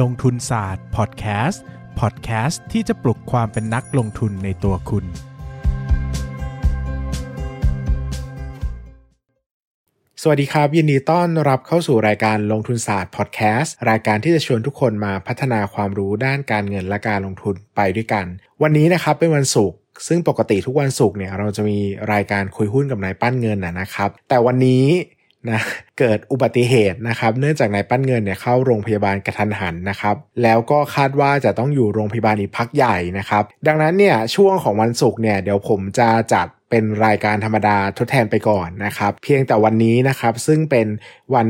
ลงทุนศาสตร์พอดแคสต์ที่จะปลุกความเป็นนักลงทุนในตัวคุณสวัสดีครับยินดีต้อนรับเข้าสู่รายการลงทุนศาสตร์พอดแคสต์รายการที่จะชวนทุกคนมาพัฒนาความรู้ด้านการเงินและการลงทุนไปด้วยกันวันนี้นะครับเป็นวันศุกร์ซึ่งปกติทุกวันศุกร์เนี่ยเราจะมีรายการคุยหุ้นกับนายปั้นเงินนะครับแต่วันนี้นะเกิดอุบัติเหตุนะครับเนื่องจากนายปั้นเงินเนี่ยเข้าโรงพยาบาลกระทันหันนะครับแล้วก็คาดว่าจะต้องอยู่โรงพยาบาลอีกพักใหญ่นะครับดังนั้นเนี่ยช่วงของวันศุกร์เนี่ยเดี๋ยวผมจะจัดเป็นรายการธรรมดาทดแทนไปก่อนนะครับเพียงแต่วันนี้นะครับซึ่งเป็นวัน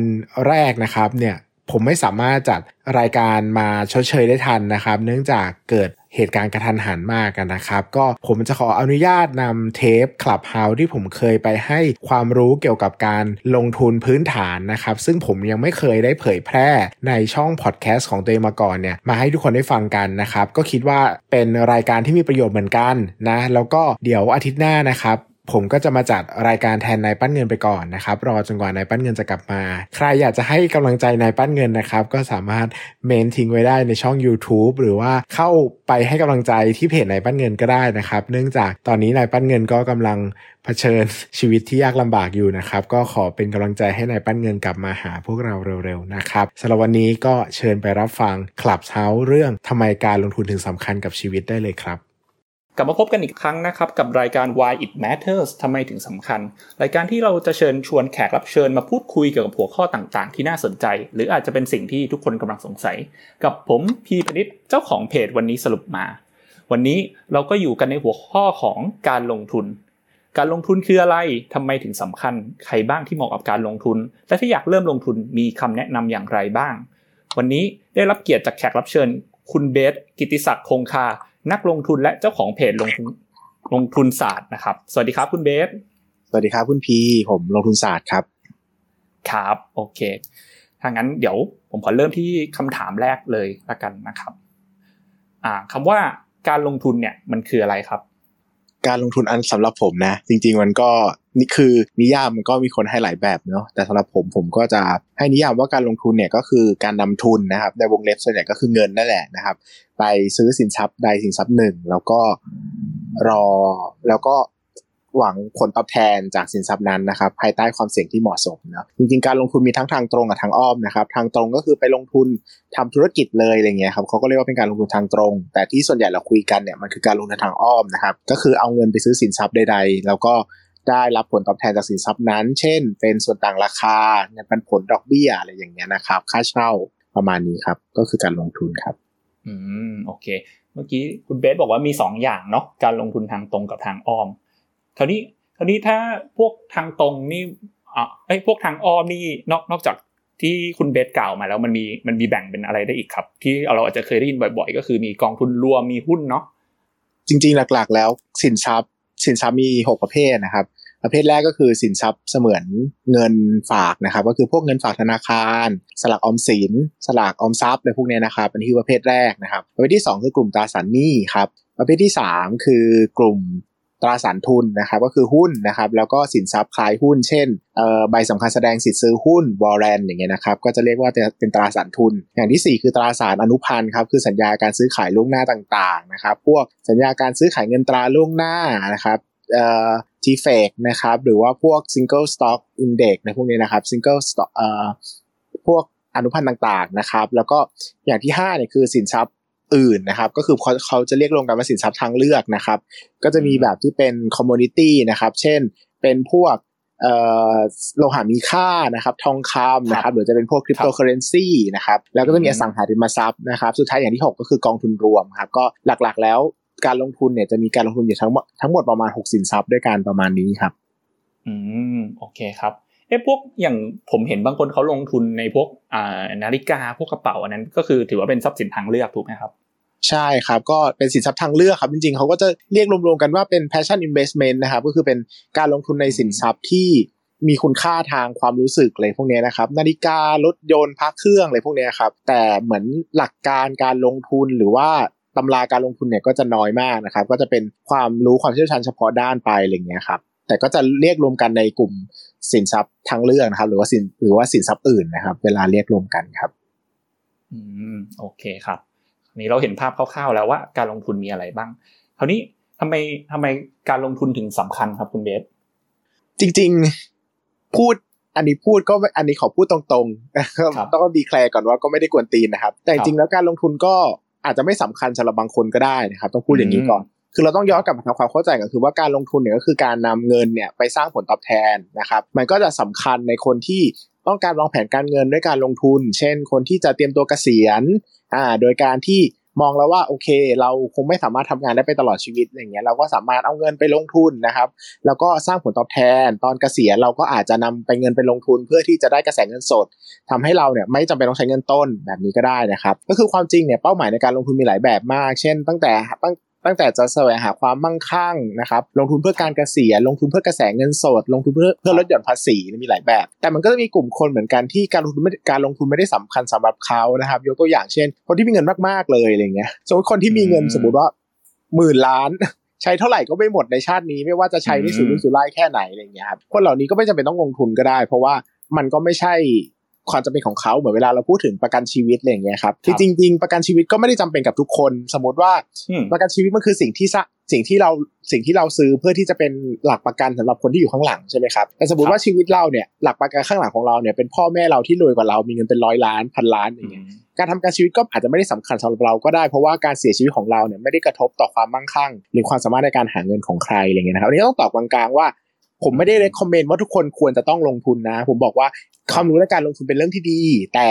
แรกนะครับเนี่ยผมไม่สามารถจัดรายการมาชดเชยได้ทันนะครับเนื่องจากเกิดเหตุการณ์กระทันหันมากกันนะครับก็ผมจะขออนุญาตนำเทป Clubhouse ที่ผมเคยไปให้ความรู้เกี่ยวกับการลงทุนพื้นฐานนะครับซึ่งผมยังไม่เคยได้เผยแพร่ในช่องพอดแคสต์ของตัวเองมาก่อนเนี่ยมาให้ทุกคนได้ฟังกันนะครับก็คิดว่าเป็นรายการที่มีประโยชน์เหมือนกันนะแล้วก็เดี๋ยวอาทิตย์หน้านะครับผมก็จะมาจัดรายการแทนนายปั้นเงินไปก่อนนะครับรอจนกว่านายปั้นเงินจะกลับมาใครอยากจะให้กำลังใจนายปั้นเงินนะครับก็สามารถเมนทิ้งไว้ได้ในช่อง YouTube หรือว่าเข้าไปให้กำลังใจที่เพจนายปั้นเงินก็ได้นะครับเนื่องจากตอนนี้นายปั้นเงินก็กำลังเผชิญชีวิตที่ยากลำบากอยู่นะครับก็ขอเป็นกำลังใจให้นายปั้นเงินกลับมาหาพวกเราเร็วๆนะครับสำหรับวันนี้ก็เชิญไปรับฟัง Clubhouse เรื่องทำไมการลงทุนถึงสำคัญกับชีวิตได้เลยครับกลับมาพบกันอีกครั้งนะครับกับรายการ Why It Matters ทำไมถึงสำคัญรายการที่เราจะเชิญชวนแขกรับเชิญมาพูดคุยเกี่ยวกับหัวข้อต่างๆที่น่าสนใจหรืออาจจะเป็นสิ่งที่ทุกคนกำลังสงสัยกับผมพีพนิษฐ์เจ้าของเพจวันนี้สรุปมาวันนี้เราก็อยู่กันในหัวข้อของการลงทุนการลงทุนคืออะไรทำไมถึงสำคัญใครบ้างที่เหมาะกับการลงทุนและถ้าอยากเริ่มลงทุนมีคำแนะนำอย่างไรบ้างวันนี้ได้รับเกียรติจากแขกรับเชิญคุณเบสกิติศักดิ์คงคานักลงทุนและเจ้าของเพจลงทุนศาสตร์นะครับสวัสดีครับคุณเบสสวัสดีครับคุณพีผมลงทุนศาสตร์ครับครับโอเคถ้างั้นเดี๋ยวผมขอเริ่มที่คำถามแรกเลยละกันนะครับคำว่าการลงทุนเนี่ยมันคืออะไรครับการลงทุนอันสำหรับผมนะจริงๆมันก็นี่คือนิยามมันก็มีคนให้หลายแบบเนาะแต่สำหรับผมก็จะให้นิยามว่าการลงทุนเนี่ยก็คือการนำทุนนะครับในวงเล็บส่วนใหญ่ก็คือเงินนั่นแหละนะครับไปซื้อสินทรัพย์ใดสินทรัพย์หนึ่งแล้วก็หวังผลตอบแทนจากสินทรัพย์นั้นนะครับภายใต้ความเสี่ยงที่เหมาะสมนะจริงๆการลงทุนมีทั้งทางตรงกับทางอ้อมนะครับทางตรงก็คือไปลงทุนทำธุรกิจเลยอะไรเงี้ยครับเขาก็เรียกว่าเป็นการลงทุนทางตรงแต่ที่ส่วนใหญ่เราคุยกันเนี่ยมันคือการลงทุนทางอ้อมนะครับก็คือเอาเงินไปซื้อสินทรัพย์ใดๆแล้วก็ได้รับผลตอบแทนจากสินทรัพย์นั้นเช่นเป็นส่วนต่างราคาเงินปันผลดอกเบี้ยอะไรอย่างเงี้ยนะครับค่าเช่าประมาณนี้ครับก็คือการลงทุนครับโอเคเมื่อกี้คุณเบสบอกว่ามี2อย่างเนาะการลงทุนทางตรงกับทางอ้อมคราวนี้ถ้าพวกทางตรงนี่พวกทางอ้อมนี่นอกจากที่คุณเบสกล่าวมาแล้วมันมีแบ่งเป็นอะไรได้อีกครับที่เราอาจจะเคยได้ยินบ่อยๆก็คือมีกองทุนรวมมีหุ้นเนาะจริงๆหลักๆแล้วสินทรัพย์มี6ประเภทนะครับประเภทแรกก็คือสินทรัพย์เสมือนเงินฝากนะครับก็คือพวกเงินฝากธนาคารสลากออมสินสลากออมทรัพย์อะไรพวกนี้นะครับอันนี้คือประเภทแรกนะครับประเภทที่2คือกลุ่มตราสารหนี้ครับประเภทที่3คือกลุ่มตราสารทุนนะครับก็คือหุ้นนะครับแล้วก็สินทรัพย์คล้ายหุ้นเช่นใบสำคัญแสดงสิทธิ์ซื้อหุ้นวอร์เรนต์อย่างเงี้ยนะครับก็จะเรียกว่าเป็นตราสารทุนอย่างที่4คือตราสารอนุพันธ์ครับคือสัญญาการซื้อขายล่วงหน้าต่างๆนะครับพวกสัญญาการซื้อขายเงินตราล่วงหน้านะครับTFEC นะครับหรือว่าพวก Single Stock Index ในพวกนี้นะครับ Single Stock พวกอนุพันธ์ต่างๆนะครับแล้วก็อย่างที่5เนี่ยคือสินทรัพย์อื่นนะครับก็คือเขาจะเรียกรวมกันว่าสินทรัพย์ทางเลือกนะครับก็จะมีแบบที่เป็น commodity นะครับเช่นเป็นพวกโลหะมีค่านะครับทองคำนะครับหรือจะเป็นพวก cryptocurrency นะครับแล้วก็จะมีอสังหาริมทรัพย์นะครับสุดท้ายอย่างที่6ก็คือกองทุนรวมครับก็หลักๆแล้วการลงทุนเนี่ยจะมีการลงทุนอยู่ทั้งหมดประมาณ6สินทรัพย์ด้วยกันประมาณนี้ครับโอเคครับพวกอย่างผมเห็นบางคนเขาลงทุนในพวกนาฬิกาพวกกระเป๋าอันนั้นก็คือถือว่าเป็นทรัพย์สินทางเลือกถูกไหมครับใช่ครับก็เป็นสินทรัพย์ทางเลือกครับจริงๆเขาก็จะเรียกรวมๆกันว่าเป็น passion investment นะครับก็คือเป็นการลงทุนในสินทรัพย์ที่มีคุณค่าทางความรู้สึกอะไรพวกนี้นะครับนาฬิการถยนต์พระเครื่องอะไรพวกนี้ครับแต่เหมือนหลักการการลงทุนหรือว่าตำราการลงทุนเนี่ยก็จะน้อยมากนะครับก็จะเป็นความรู้ความเชี่ยวชาญเฉพาะด้านไปอะไรเงี้ยครับแต่ก็จะเรียกรวมกันในกลุ่มสินทรัพย์ทางเลือกนะครับหรือว่าสินทรัพย์อื่นนะครับเวลาเรียกรวมกันครับ โอเคครับอันนี้เราเห็นภาพคร่าวๆแล้วว่าการลงทุนมีอะไรบ้างคราวนี้ทำไมการลงทุนถึงสำคัญครับคุณเบสจริงๆอันนี้ขอพูดตรงๆต้องดีแคลร์ก่อนว่าก็ไม่ได้กวนตีนนะครับแต่จริงๆแล้วการลงทุนก็อาจจะไม่สำคัญสำหรับบางคนก็ได้นะครับต้องพูดอย่างนี้ก่อนคือเราต้องย้อนกลับมาทำความเข้าใจก็คือว่าการลงทุนเนี่ยก็คือการนำเงินเนี่ยไปสร้างผลตอบแทนนะครับมันก็จะสำคัญในคนที่ต้องการวางแผนการเงินด้วยการลงทุนเช่นคนที่จะเตรียมตัวเกษียณโดยการที่มองแล้วว่าโอเคเราคงไม่สามารถทำงานได้ไปตลอดชีวิตอย่างเงี้ยเราก็สามารถเอาเงินไปลงทุนนะครับแล้วก็สร้างผลตอบแทนตอนเกษียณเราก็อาจจะนำไปเงินไปลงทุนเพื่อที่จะได้กระแสเงินสดทำให้เราเนี่ยไม่จำเป็นต้องใช้เงินต้นแบบนี้ก็ได้นะครับก็คือความจริงเนี่ยเป้าหมายในการลงทุนมีหลายแบบมากเช่นตั้งแต่จะแสวงหาความมั่งคั่งนะครับลงทุนเพื่อการเกษียณลงทุนเพื่อกระแสเงินสดลงทุนเพื่อลดหย่อนภาษีมีหลายแบบแต่มันก็จะมีกลุ่มคนเหมือนกันที่การลงทุนไม่ได้สำคัญสำหรับเขานะครับยกตัวอย่างเช่นคนที่มีเงินมากๆเลยอะไรเงี้ยสมมติคนที่มีเงินสมมติว่า10,000 ล้านใช้เท่าไหร่ก็ไม่หมดในชาตินี้ไม่ว่าจะใช้ได้สุดไล่แค่ไหนอะไรเงี้ยครับคนเหล่านี้ก็ไม่จำเป็นต้องลงทุนก็ได้เพราะว่ามันก็ไม่ใช่ความจำเป็นของเขาเหมือนเวลาเราพูดถึงประกันชีวิตอะไรอย่างเงี้ยครับที่จริงๆประกันชีวิตก็ไม่ได้จำเป็นกับทุกคนสมมติว่าประกันชีวิตมันคือสิ่งที่เราซื้อเพื่อที่จะเป็นหลักประกันสำหรับคนที่อยู่ข้างหลังใช่ไหมครับแต่สมมติว่าชีวิตเราเนี่ยหลักประกันข้างหลังของเราเนี่ยเป็นพ่อแม่เราที่รวยกว่าเรามีเงินเป็น100 ล้าน 1,000 ล้านอย่างเงี้ยการทำการชีวิตก็อาจจะไม่ได้สำคัญสำหรับเราก็ได้เพราะว่าการเสียชีวิตของเราเนี่ยไม่ได้กระทบต่อความมั่งคั่งหรือความสามารถในการหาเงินของใครอะไรเงี้ยนะครับอันนี้ต้องตอบกลางๆว่าผมไม่ได้เรคคอมเมนต์ว่าทุกคนควรจะต้องลงทุนนะผมบอกว่าความรู้และการลงทุนเป็นเรื่องที่ดีแต่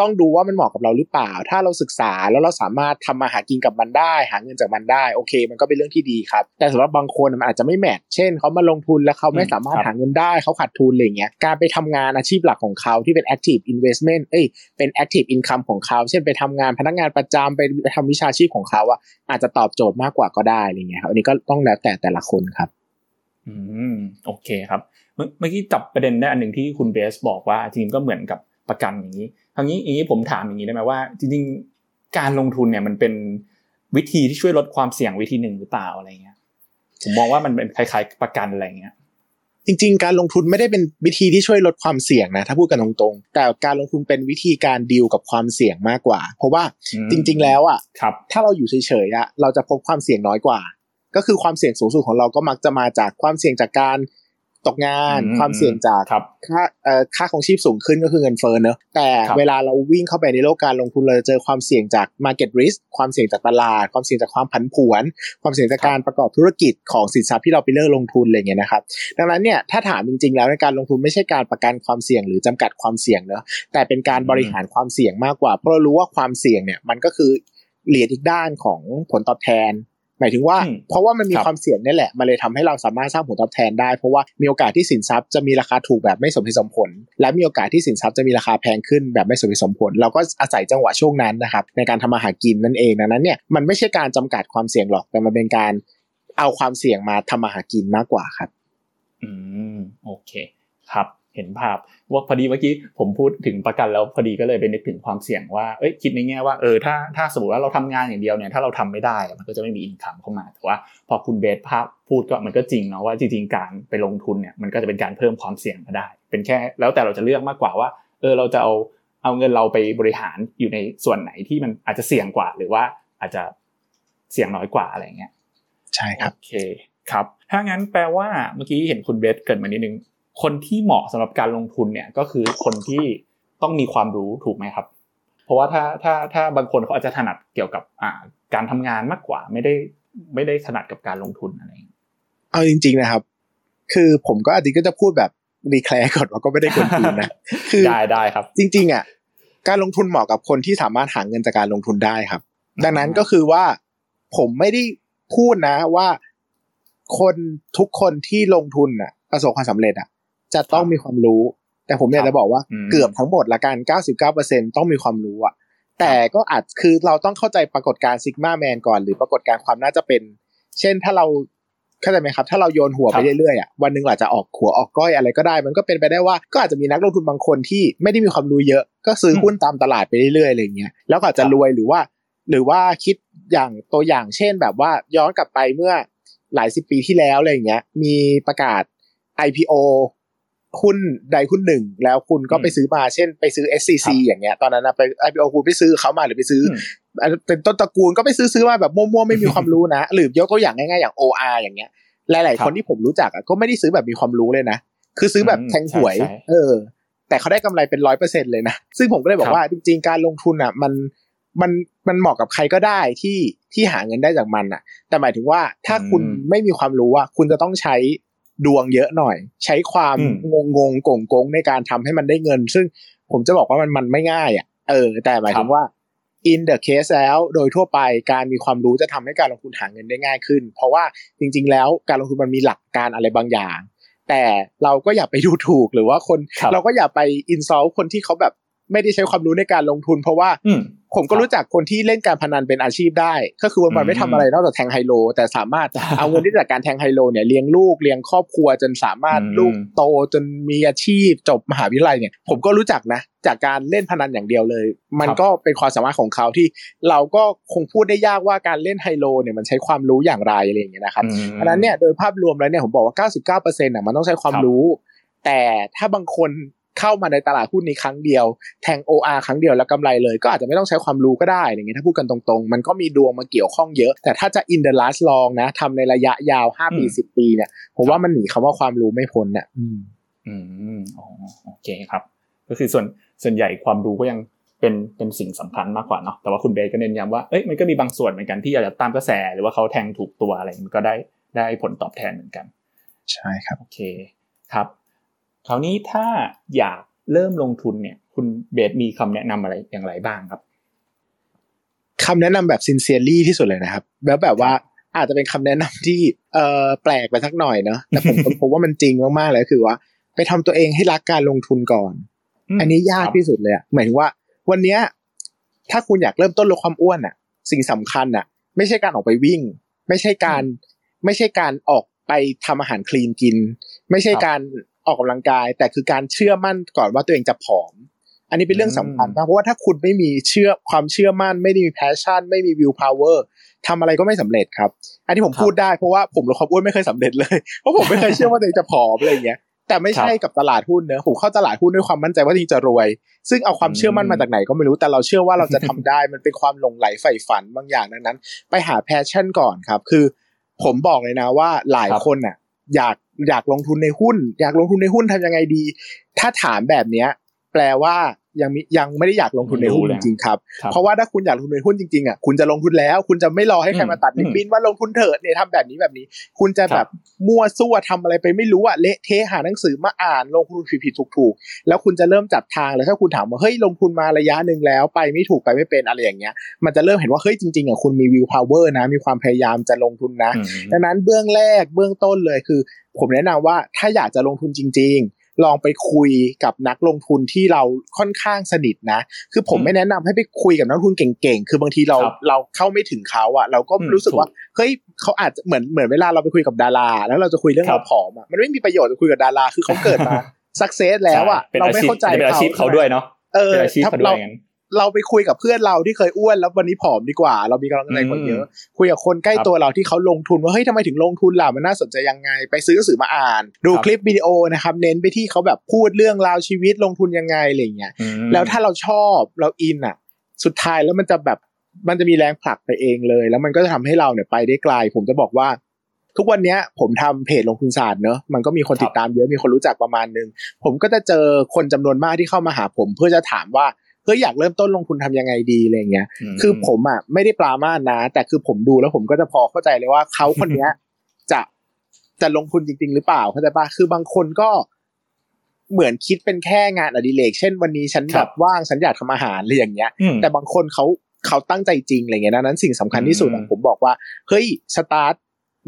ต้องดูว่ามันเหมาะกับเราหรือเปล่าถ้าเราศึกษาแล้วเราสามารถทำมาหากินกับมันได้หาเงินจากมันได้โอเคมันก็เป็นเรื่องที่ดีครับแต่สำหรับบางคนมันอาจจะไม่แมทเช่นเขามาลงทุนแล้วเขาไม่สามารถหาเงินได้เขาขาดทุนอะไรเงี้ยการไปทำงานอาชีพหลักของเขาที่เป็น active investment เป็น active income ของเขาเช่นไปทำงานพนักงานประจำไปทำวิชาชีพของเขาอาจจะตอบโจทย์มากกว่าก็ได้อะไรเงี้ยครับอันนี้ก็ต้องแล้วแต่ละคนครับโอเคครับเมื่อกี้จับประเด็นได้อันหนึ่งที่คุณเบสบอกว่าจริงๆก็เหมือนกับประกันอย่างนี้ทางนี้ผมถามอย่างนี้ได้ไหมว่าจริงๆการลงทุนเนี่ยมันเป็นวิธีที่ช่วยลดความเสี่ยงวิธีหนึ่งหรือเปล่าอะไรเงี้ยผมมองว่ามันเป็นคล้ายๆประกันอะไรเงี้ยจริงๆการลงทุนไม่ได้เป็นวิธีที่ช่วยลดความเสี่ยงนะถ้าพูดกันตรงๆแต่การลงทุนเป็นวิธีการดีลกับความเสี่ยงมากกว่าเพราะว่าจริงๆแล้วถ้าเราอยู่เฉยๆเราจะพบความเสี่ยงน้อยกว่าก็คือความเสี่ยงสูงสุดของเราก็มักจะมาจากความเสี่ยงจากการตกงานความเสี่ยงจากค่าของชีพสูงขึ้นก็คือเงินเฟ้อเนอะแต่เวลาเราวิ่งเข้าไปในโลกการลงทุนเราจะเจอความเสี่ยงจาก market risk ความเสี่ยงจากตลาดความเสี่ยงจากความผันผวนความเสี่ยงจากการประกอบธุรกิจของสินทรัพย์ที่เราไปเลือกลงทุนอะไรเงี้ยนะครับดังนั้นเนี่ยถ้าถามจริงๆแล้วในการลงทุนไม่ใช่การประกันความเสี่ยงหรือจำกัดความเสี่ยงเนอะแต่เป็นการบริหารความเสี่ยงมากกว่าเพราะเรารู้ว่าความเสี่ยงเนี่ยมันก็คือเหรียญอีกด้านของผลตอบแทนหมายถึงว่าเพราะว่ามันมีความเสี่ยงนี่แหละมันเลยทำให้เราสามารถสร้างผลตอบแทนได้เพราะว่ามีโอกาสที่สินทรัพย์จะมีราคาถูกแบบไม่สมเหตุสมผลและมีโอกาสที่สินทรัพย์จะมีราคาแพงขึ้นแบบไม่สมเหตุสมผลเราก็อาศัยจังหวะช่วงนั้นนะครับในการทำมาหากินนั่นเองดังนั้นเนี่ยมันไม่ใช่การจำกัดความเสี่ยงหรอกแต่มันเป็นการเอาความเสี่ยงมาทำมาหากินมากกว่าครับโอเคครับเห็นภาพว่าพอดีเมื่อกี้ผมพูดถึงประกันแล้วพอดีก็เลยไปนึกถึงความเสี่ยงว่าคิดในแง่ว่าถ้าสมมติว่าเราทำงานอย่างเดียวเนี่ยถ้าเราทำไม่ได้มันก็จะไม่มีอินคัมเข้ามาแต่ว่าพอคุณเบสภาพพูดก็มันก็จริงเนาะว่าจริงๆการไปลงทุนเนี่ยมันก็จะเป็นการเพิ่มความเสี่ยงก็ได้เป็นแค่แล้วแต่เราจะเลือกมากกว่าว่าเราจะเอาเงินเราไปบริหารอยู่ในส่วนไหนที่มันอาจจะเสี่ยงกว่าหรือว่าอาจจะเสี่ยงน้อยกว่าอะไรเงี้ยใช่ครับโอเคครับถ้างั้นแปลว่าเมื่อกี้เห็นคุณเบสเกิดมานิดนึงคนที่เหมาะสำหรับการลงทุนเนี่ยก็คือคนที่ต้องมีความรู้ถูกไหมครับเพราะว่าถ้าบางคนเขาอาจจะถนัดเกี่ยวกับการทำงานมากกว่าไม่ได้ถนัดกับการลงทุนอะไรเอาจริงๆนะครับคือผมก็อาจจะพูดแบบรีแคลร์ก่อนว่าก็ไม่ได้กวนตีนนะคือได้ครับจริงๆการลงทุนเหมาะกับคนที่สามารถหาเงินจากการลงทุนได้ครับดังนั้นก็คือว่าผมไม่ได้พูดนะว่าคนทุกคนที่ลงทุนประสบความสำเร็จจะต้องมีความรู้แต่ผมอยากจะบอกว่าเกือบทั้งหมดละกัน 99% ต้องมีความรู้แต่ก็อาจคือเราต้องเข้าใจปรากฏการณ์ซิกมาแมนก่อนหรือปรากฏการณ์ความน่าจะเป็นเช่นถ้าเราเข้าใจไหมครับถ้าเราโยนหัวไปเรื่อยๆวันนึงอาจจะออกหัวออกก้อยอะไรก็ได้มันก็เป็นไปได้ว่าก็อาจจะมีนักลงทุนบางคนที่ไม่ได้มีความรู้เยอะก็ซื้อหุ้นตามตลาดไปเรื่อยๆอะไรเงี้ยแล้วก็อาจจะรวยหรือว่าคิดอย่างตัวอย่างเช่นแบบว่าย้อนกลับไปเมื่อหลายสิบปีที่แล้วอะไรเงี้ยมีประกาศIPO หุ้นใดหุ้นหนึ่งแล้วคุณก็ไปซื้อมาเช่นไปซื้อ SCC อย่างเงี้ยตอนนั้นนะไป IPO คุณไปซื้อเขามาหรือไปซื้อเป็นต้นตระกูลก็ไปซื้อมาแบบมั่วๆไม่มีความรู้นะหรือยกตัวอย่างง่ายๆอย่าง OR อย่างเงี้ยหลายๆคนที่ผมรู้จักอ่ะก็ไม่ได้ซื้อแบบมีความรู้เลยนะคือซื้อแบบแทงหวยแต่เขาได้กำไรเป็น 100% เลยนะซึ่งผมก็เลยบอกว่าจริงๆการลงทุนอ่ะมันเหมาะกับใครก็ได้ที่หาเงินได้จากมันอ่ะแต่หมายถึงว่าถ้าคุณไม่มีความรู้อ่ะคุณจะต้องใช้ดวงเยอะหน่อยใช้ความงงๆโกงๆในการทำให้มันได้เงินซึ่งผมจะบอกว่ามันไม่ง่ายอ่ะแต่หมายถึงว่า in the case แล้วโดยทั่วไปการมีความรู้จะทำให้การลงทุนหาเงินได้ง่ายขึ้นเพราะว่าจริงๆแล้วการลงทุนมันมีหลักการอะไรบางอย่างแต่เราก็อย่าไปดูถูกหรือว่าคนเราก็อย่าไป insult คนที่เขาแบบไม่ได้ใช้ความรู้ในการลงทุนเพราะว่าผมก็รู้จักคนที่เล่นการพนันเป็นอาชีพได้ก็คือวันๆไม่ทำอะไรนอกจากแทงไฮโลแต่สามารถเอาเงินที่จากการแทงไฮโลเนี่ยเลี้ยงลูกเลี้ยงครอบครัวจนสามารถลูกโตจนมีอาชีพจบมหาวิทยาลัยเนี่ยผมก็รู้จักนะจากการเล่นพนันอย่างเดียวเลยมันก็เป็นความสามารถของเขาที่เราก็คงพูดได้ยากว่าการเล่นไฮโลเนี่ยมันใช้ความรู้อย่างไรอะไรอย่างเงี้ยนะครับเพราะนั้นเนี่ยโดยภาพรวมแล้วเนี่ยผมบอกว่า 99% น่ะมันต้องใช้ความรู้แต่ถ้าบางคนเข้ามาในตลาดหุ้นนี้ครั้งเดียวแทง OR ครั้งเดียวแล้วกำไรเลยก็อาจจะไม่ต้องใช้ความรู้ก็ได้อะไรเงี้ยถ้าพูดกันตรงๆมันก็มีดวงมาเกี่ยวข้องเยอะแต่ถ้าจะ in the last long นะทำในระยะยาว5ปี10ปีเนี่ยผมว่ามันหนีคำว่าความรู้ไม่พ้นน่ะโอเคครับก็คือส่วนใหญ่ความรู้ก็ยังเป็นสิ่งสำคัญมากกว่าเนาะแต่ว่าคุณเบสก็เน้นย้ำว่าเอ้ยมันก็มีบางส่วนเหมือนกันที่อาจจะตามกระแสหรือว่าเขาแทงถูกตัวอะไรมันก็ได้ผลตอบแทนเหมือนกันใช่ครับโอเคครับคราวนี้ถ้าอยากเริ่มลงทุนเนี่ยคุณเบสมีคำแนะนำอะไรอย่างไรบ้างครับคำแนะนำแบบ sincerely ที่สุดเลยนะครับแล้วแบบว่าอาจจะเป็นคำแนะนำที่แปลกไปสักหน่อยเนาะแต่ผมพบว่ามันจริงมากๆเลยคือว่าไปทำตัวเองให้รักการลงทุนก่อนอันนี้ยากที่สุดเลยอ่ะหมายถึงว่าวันนี้ถ้าคุณอยากเริ่มต้นลดความอ้วนอ่ะสิ่งสำคัญอ่ะไม่ใช่การออกไปวิ่งไม่ใช่การออกไปทำอาหารคลีนกินไม่ใช่การออกกำลังกายแต่คือการเชื่อมั่นก่อนว่าตัวเองจะผอมอันนี้เป็นเรื่องสำคัญมากเพราะว่าถ้าคุณไม่มีความเชื่อมั่นไม่ได้มีแพชชั่นไม่มีวิวพาวเวอร์ทำอะไรก็ไม่สำเร็จครับอันที่ผมพูดได้เพราะว่าผมลดความอ้วนไม่เคยสำเร็จเลยเพราะผมไม่เคยเชื่อว่าตัวเองจะผอมอะไรอย่างเงี้ยแต่ไม่ใช่กับตลาดหุ้นเนอะผมเข้าตลาดหุ้นด้วยความมั่นใจว่าจะรวยซึ่งเอาความเชื่อมั่นมาจากไหนก็ไม่รู้แต่เราเชื่อว่าเราจะทำได้มันเป็นความหลงไหลใฝ่ฝันบางอย่างนั้นไปหาแพชชั่นก่อนครับคือผมบอกเลยนะว่าหลายคนน่ะอยากลงทุนในหุ้นทำยังไงดีถ้าถามแบบเนี้ยแปลว่ายังไม่ได้อยากลงทุนในหุ้นจริงๆครับเพราะว่าถ้าคุณอยากลงทุนในหุ้นจริงๆอ่ะคุณจะลงทุนแล้วคุณจะไม่รอให้ใครมาตัดลิบบิ้นว่าลงทุนเถอะเนี่ยทำแบบนี้คุณจะแบบมั่วซั่วทำอะไรไปไม่รู้อ่ะเละเทะหาหนังสือมาอ่านลงทุนผิดๆถูกๆแล้วคุณจะเริ่มจับทางแล้วถ้าคุณถามว่าเฮ้ยลงทุนมาระยะนึงแล้วไปไม่ถูกไปไม่เป็นอะไรอย่างเงี้ยมันจะเริ่มเห็นว่าเฮ้ยจริงๆอ่ะคุณมีวิวพาวเวอร์นะมีความพยายามจะลงทุนนะดังนั้นเบื้องแรกเบื้องต้นเลยคือผมแนะนำว่าถ้าอยากจะลงทุนจริงๆลองไปคุยกับนักลงทุนที่เราค่อนข้างสนิทนะคือผมไม่แนะนำให้ไปคุยกับนักลงทุนเก่งๆคือบางทีเราเข้าไม่ถึงเขาอ่ะเราก็รู้สึกว่าเฮ้ยเขาอาจจะเหมือนเวลาเราไปคุยกับดาราแล้วเราจะคุยเรื่องเราผอมอ่ะมันไม่มีประโยชน์จะคุยกับดาราคือเขาเกิดมา success แล้วอ่ะเราไม่เข้าใจเป็นอาชีพเขาด้วยเนาะถ้าเราไปคุยกับเพื่อนเราที่เคยอ้วนแล้ววันนี้ผอมดีกว่าเรามีกำลังใจคนเยอะคุยกับคนใกล้ตัวเราที่เขาลงทุนว่าเฮ้ยทำไมถึงลงทุนล่ะมันน่าสนใจยังไงไปซื้อหนังสือมาอ่านดูคลิปวิดีโอนะครับเน้นไปที่เขาแบบพูดเรื่องราวชีวิตลงทุนยังไงอะไรอย่างเงี้ยแล้วถ้าเราชอบเราอินอ่ะสุดท้ายแล้วมันจะมีแรงผลักไปเองเลยแล้วมันก็จะทำให้เราเนี่ยไปได้ไกลผมจะบอกว่าทุกวันนี้ผมทำเพจลงทุนศาสตร์เนอะมันก็มีคนติดตามเยอะมีคนรู้จักประมาณนึงผมก็จะเจอคนจำนวนมากที่เข้ามาหาผมเพื่อจะถามว่าเฮ้ยอยากเริ่มต้นลงทุนทำยังไงดีอะไรเงี้ยคือผมอ่ะไม่ได้ปรามาสนะแต่คือผมดูแล้วผมก็จะพอเข้าใจเลยว่าเขาคนเนี้ยจะลงทุนจริงๆหรือเปล่าเข้าใจป่ะคือบางคนก็เหมือนคิดเป็นแค่งานอดิเรกเช่นวันนี้ฉันแบบว่างฉันอยากทำอาหารอะไรอย่างเงี้ยแต่บางคนเขาตั้งใจจริงอะไรเงี้ยนั้นสิ่งสำคัญที่สุดผมบอกว่าเฮ้ยสตาร์ท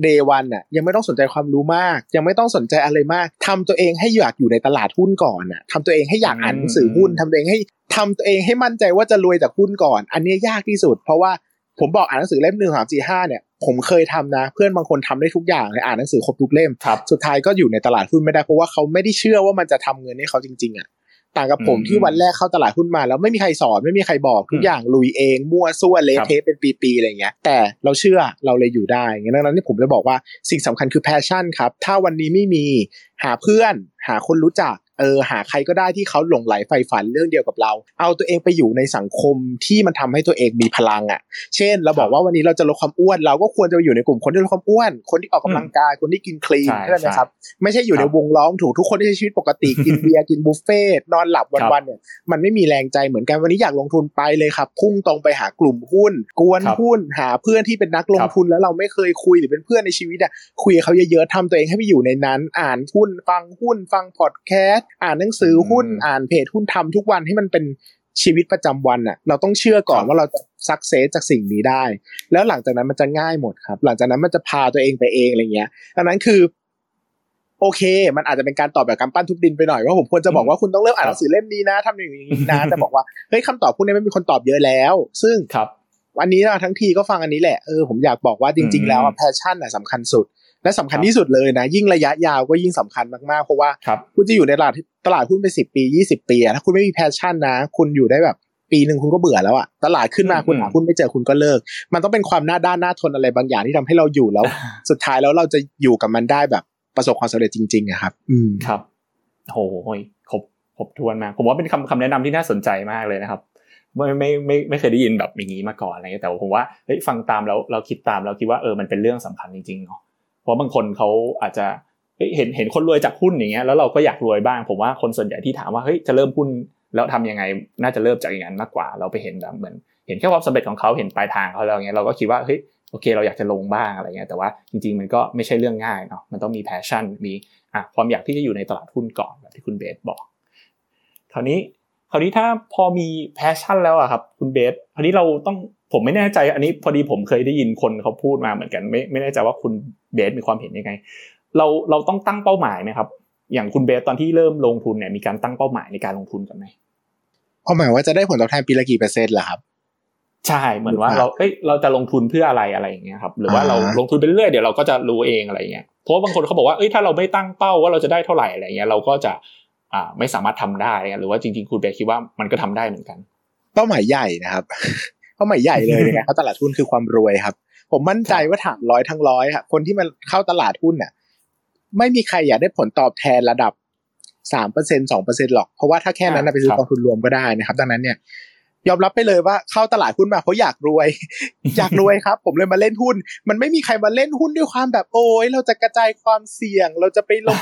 day 1น่ะยังไม่ต้องสนใจความรู้มากยังไม่ต้องสนใจอะไรมากทำตัวเองให้อยากอยู่ในตลาดหุ้นก่อนน่ะทำตัวเองให้อยากอ่านหนังสือหุ้นทำตัวเองให้มั่นใจว่าจะรวยจากหุ้นก่อนอันนี้ยากที่สุดเพราะว่าผมบอกอ่านหนังสือเล่ม1 2 3 4 5เนี่ยผมเคยทำนะเพื่อนบางคนทำได้ทุกอย่างเลยอ่านหนังสือครบทุกเล่มสุดท้ายก็อยู่ในตลาดหุ้นไม่ได้เพราะว่าเขาไม่ได้เชื่อว่ามันจะทำเงินให้เขาจริงๆอ่ะ ต่างกับผมที่วันแรกเข้าตลาดหุ้นมาแล้วไม่มีใครสอนไม่มีใครบอกทุกอย่างลุยเองมั่วซั่วเละเทะเป็นปีๆอะไรเงี้ยแต่เราเชื่อเราเลยอยู่ได้งั้นดังนั้นที่ผมจะบอกว่าสิ่งสำคัญคือแพชชั่นครับถ้าวันนี้ไม่มีหาเพื่อนหาคนรู้จักหาใครก็ได้ที่เขาหลงไหลใฝ่ฝันเรื่องเดียวกับเราเอาตัวเองไปอยู่ในสังคมที่มันทำให้ตัวเองมีพลังอ่ะเช่นเราบอกว่าวันนี้เราจะลดความอ้วนเราก็ควรจะไปอยู่ในกลุ่มคนที่ลดความอ้วนคนที่ออกกำลังกายคนที่กินคลีนใช่ไหมครับไม่ใช่อยู่ในวงล้อมถูกทุกคนที่ใช้ชีวิตปกติกินเบียร์กินบุฟเฟ่ต์นอนหลับวันๆเนี่ยมันไม่มีแรงใจเหมือนกันวันนี้อยากลงทุนไปเลยครับพุ่งตรงไปหากลุ่มหุ้นกวนหุ้นหาเพื่อนที่เป็นนักลงทุนแล้วเราไม่เคยคุยหรือเป็นเพื่อนในชีวิตอ่ะคุยเขาเยอะๆทำตัวเองให้ไปอยู่ในนั้นอ่านหุ้นฟังหุ้นฟังพอดแคสอ่านหนังสือหุ้นอ่านเพจหุ้นทำทุกวันให้มันเป็นชีวิตประจำวันน่ะเราต้องเชื่อก่อนว่าเราจะซักเซสจากสิ่งนี้ได้แล้วหลังจากนั้นมันจะง่ายหมดครับหลังจากนั้นมันจะพาตัวเองไปเองอะไรเงี้ยดังนั้นคือโอเคมันอาจจะเป็นการตอบแบบกำปั้นทุบดินไปหน่อยว่าผมควรจะบอกว่าคุณต้องเริ่มอ่านหนังสือเล่มนี้นะทำอย่างนี้นะแต่บอกว่าเฮ้ยคำตอบพวกนี้ไม่มีคนตอบเยอะแล้วซึ่งวันนี้ทั้งทีก็ฟังอันนี้แหละผมอยากบอกว่าจริงๆแล้วแพชชั่นน่ะสำคัญสุดและสำคัญที่สุดเลยนะยิ่งระยะยาวก็ยิ่งสำคัญมากๆเพราะว่าคุณจะอยู่ในตลาดหุ้นไป10ปี20ปีถ้าคุณไม่มีแพชชั่นนะคุณอยู่ได้แบบปีนึงคุณก็เบื่อแล้วอ่ะตลาดขึ้นมาคุณหาหุ้นไม่เจอคุณก็เลิกมันต้องเป็นความหน้าด้านหน้าทนอะไรบางอย่างที่ทำให้เราอยู่แล้วสุดท้ายแล้วเราจะอยู่กับมันได้แบบประสบความสำเร็จจริงๆนะครับครับโหยครบถ้วนมากผมว่าเป็นคำแนะนำที่น่าสนใจมากเลยนะครับไม่เคยได้ยินแบบอย่างนี้มาก่อนอะไรแต่ผมว่าเฮ้ยฟังตามแล้วเราคิดตามเราคิดว่ามันเป็นเรื่องสำคัญจริงๆเนาะเพราะบางคนเขาอาจจะเห็นคนรวยจากหุ้นอย่างเงี้ยแล้วเราก็อยากรวยบ้างผมว่าคนส่วนใหญ่ที่ถามว่าเฮ้ยจะเริ่มหุ้นแล้วทำยังไงน่าจะเริ่มจากอย่างนั้นมากกว่าเราไปเห็นแบบเหมือนเห็นแค่ความสำเร็จของเขาเห็นปลายทางเขาแล้วเงี้ยเราก็คิดว่าเฮ้ยโอเคเราอยากจะลงบ้างอะไรเงี้ยแต่ว่าจริงๆมันก็ไม่ใช่เรื่องง่ายเนาะมันต้องมีแพชชั่นมีความอยากที่จะอยู่ในตลาดหุ้นก่อนแบบที่คุณเบสบอกคราวนี้ถ้าพอมีแพชชั่นแล้วอะครับคุณเบสคราวนี้เราต้องผมไม่แน่ใจอันนี้พอดีผมเคยได้ยินคนเขาพูดมาเหมือนกันไม่แน่ใจว่าคุณเบสมีความเห็นยังไงเราต้องตั้งเป้าหมายไหมครับอย่างคุณเบสตอนที่เริ่มลงทุนเนี่ยมีการตั้งเป้าหมายในการลงทุนกันไหมเป้าหมายว่าจะได้ผลตอบแทนปีละกี่เปอร์เซ็นต์เหรอครับใช่เหมือนว่าเราจะลงทุนเพื่ออะไรอย่างเงี้ยครับหรือว่าเราลงทุนไปเรื่อยเดี๋ยวเราก็จะรู้เองอะไรเงี้ยเพราะบางคนเขาบอกว่าถ้าเราไม่ตั้งเป้าว่าเราจะได้เท่าไหร่อะไรเงี้ยเราก็จะไม่สามารถทำได้หรือว่าจริงๆคุณเบสคิดว่ามันก็ทำได้เหมือนกันเป้าหมายใหญ่นะครับเป้าหมายใหญ่เลยนะครับ ตลาดหุ้นคือความรวยครับผมมั่นใจว่าถามร้อยทั้งร้อยครับคนที่มาเข้าตลาดหุ้นน่ะไม่มีใครอยากได้ผลตอบแทนระดับ 3% 2% หรอกเพราะว่าถ้าแค่นั้นไปซื้อกองทุนรวมก็ได้นะครับดังนั้นเนี่ยยอมรับไปเลยว่าเข้าตลาดหุ้นมาเพราะอยากรวย อยากรวยครับผมเลยมาเล่นหุ้นมันไม่มีใครมาเล่นหุ้นด้วยความแบบโอ๊ยเราจะกระจายความเสี่ยงเราจะไปลง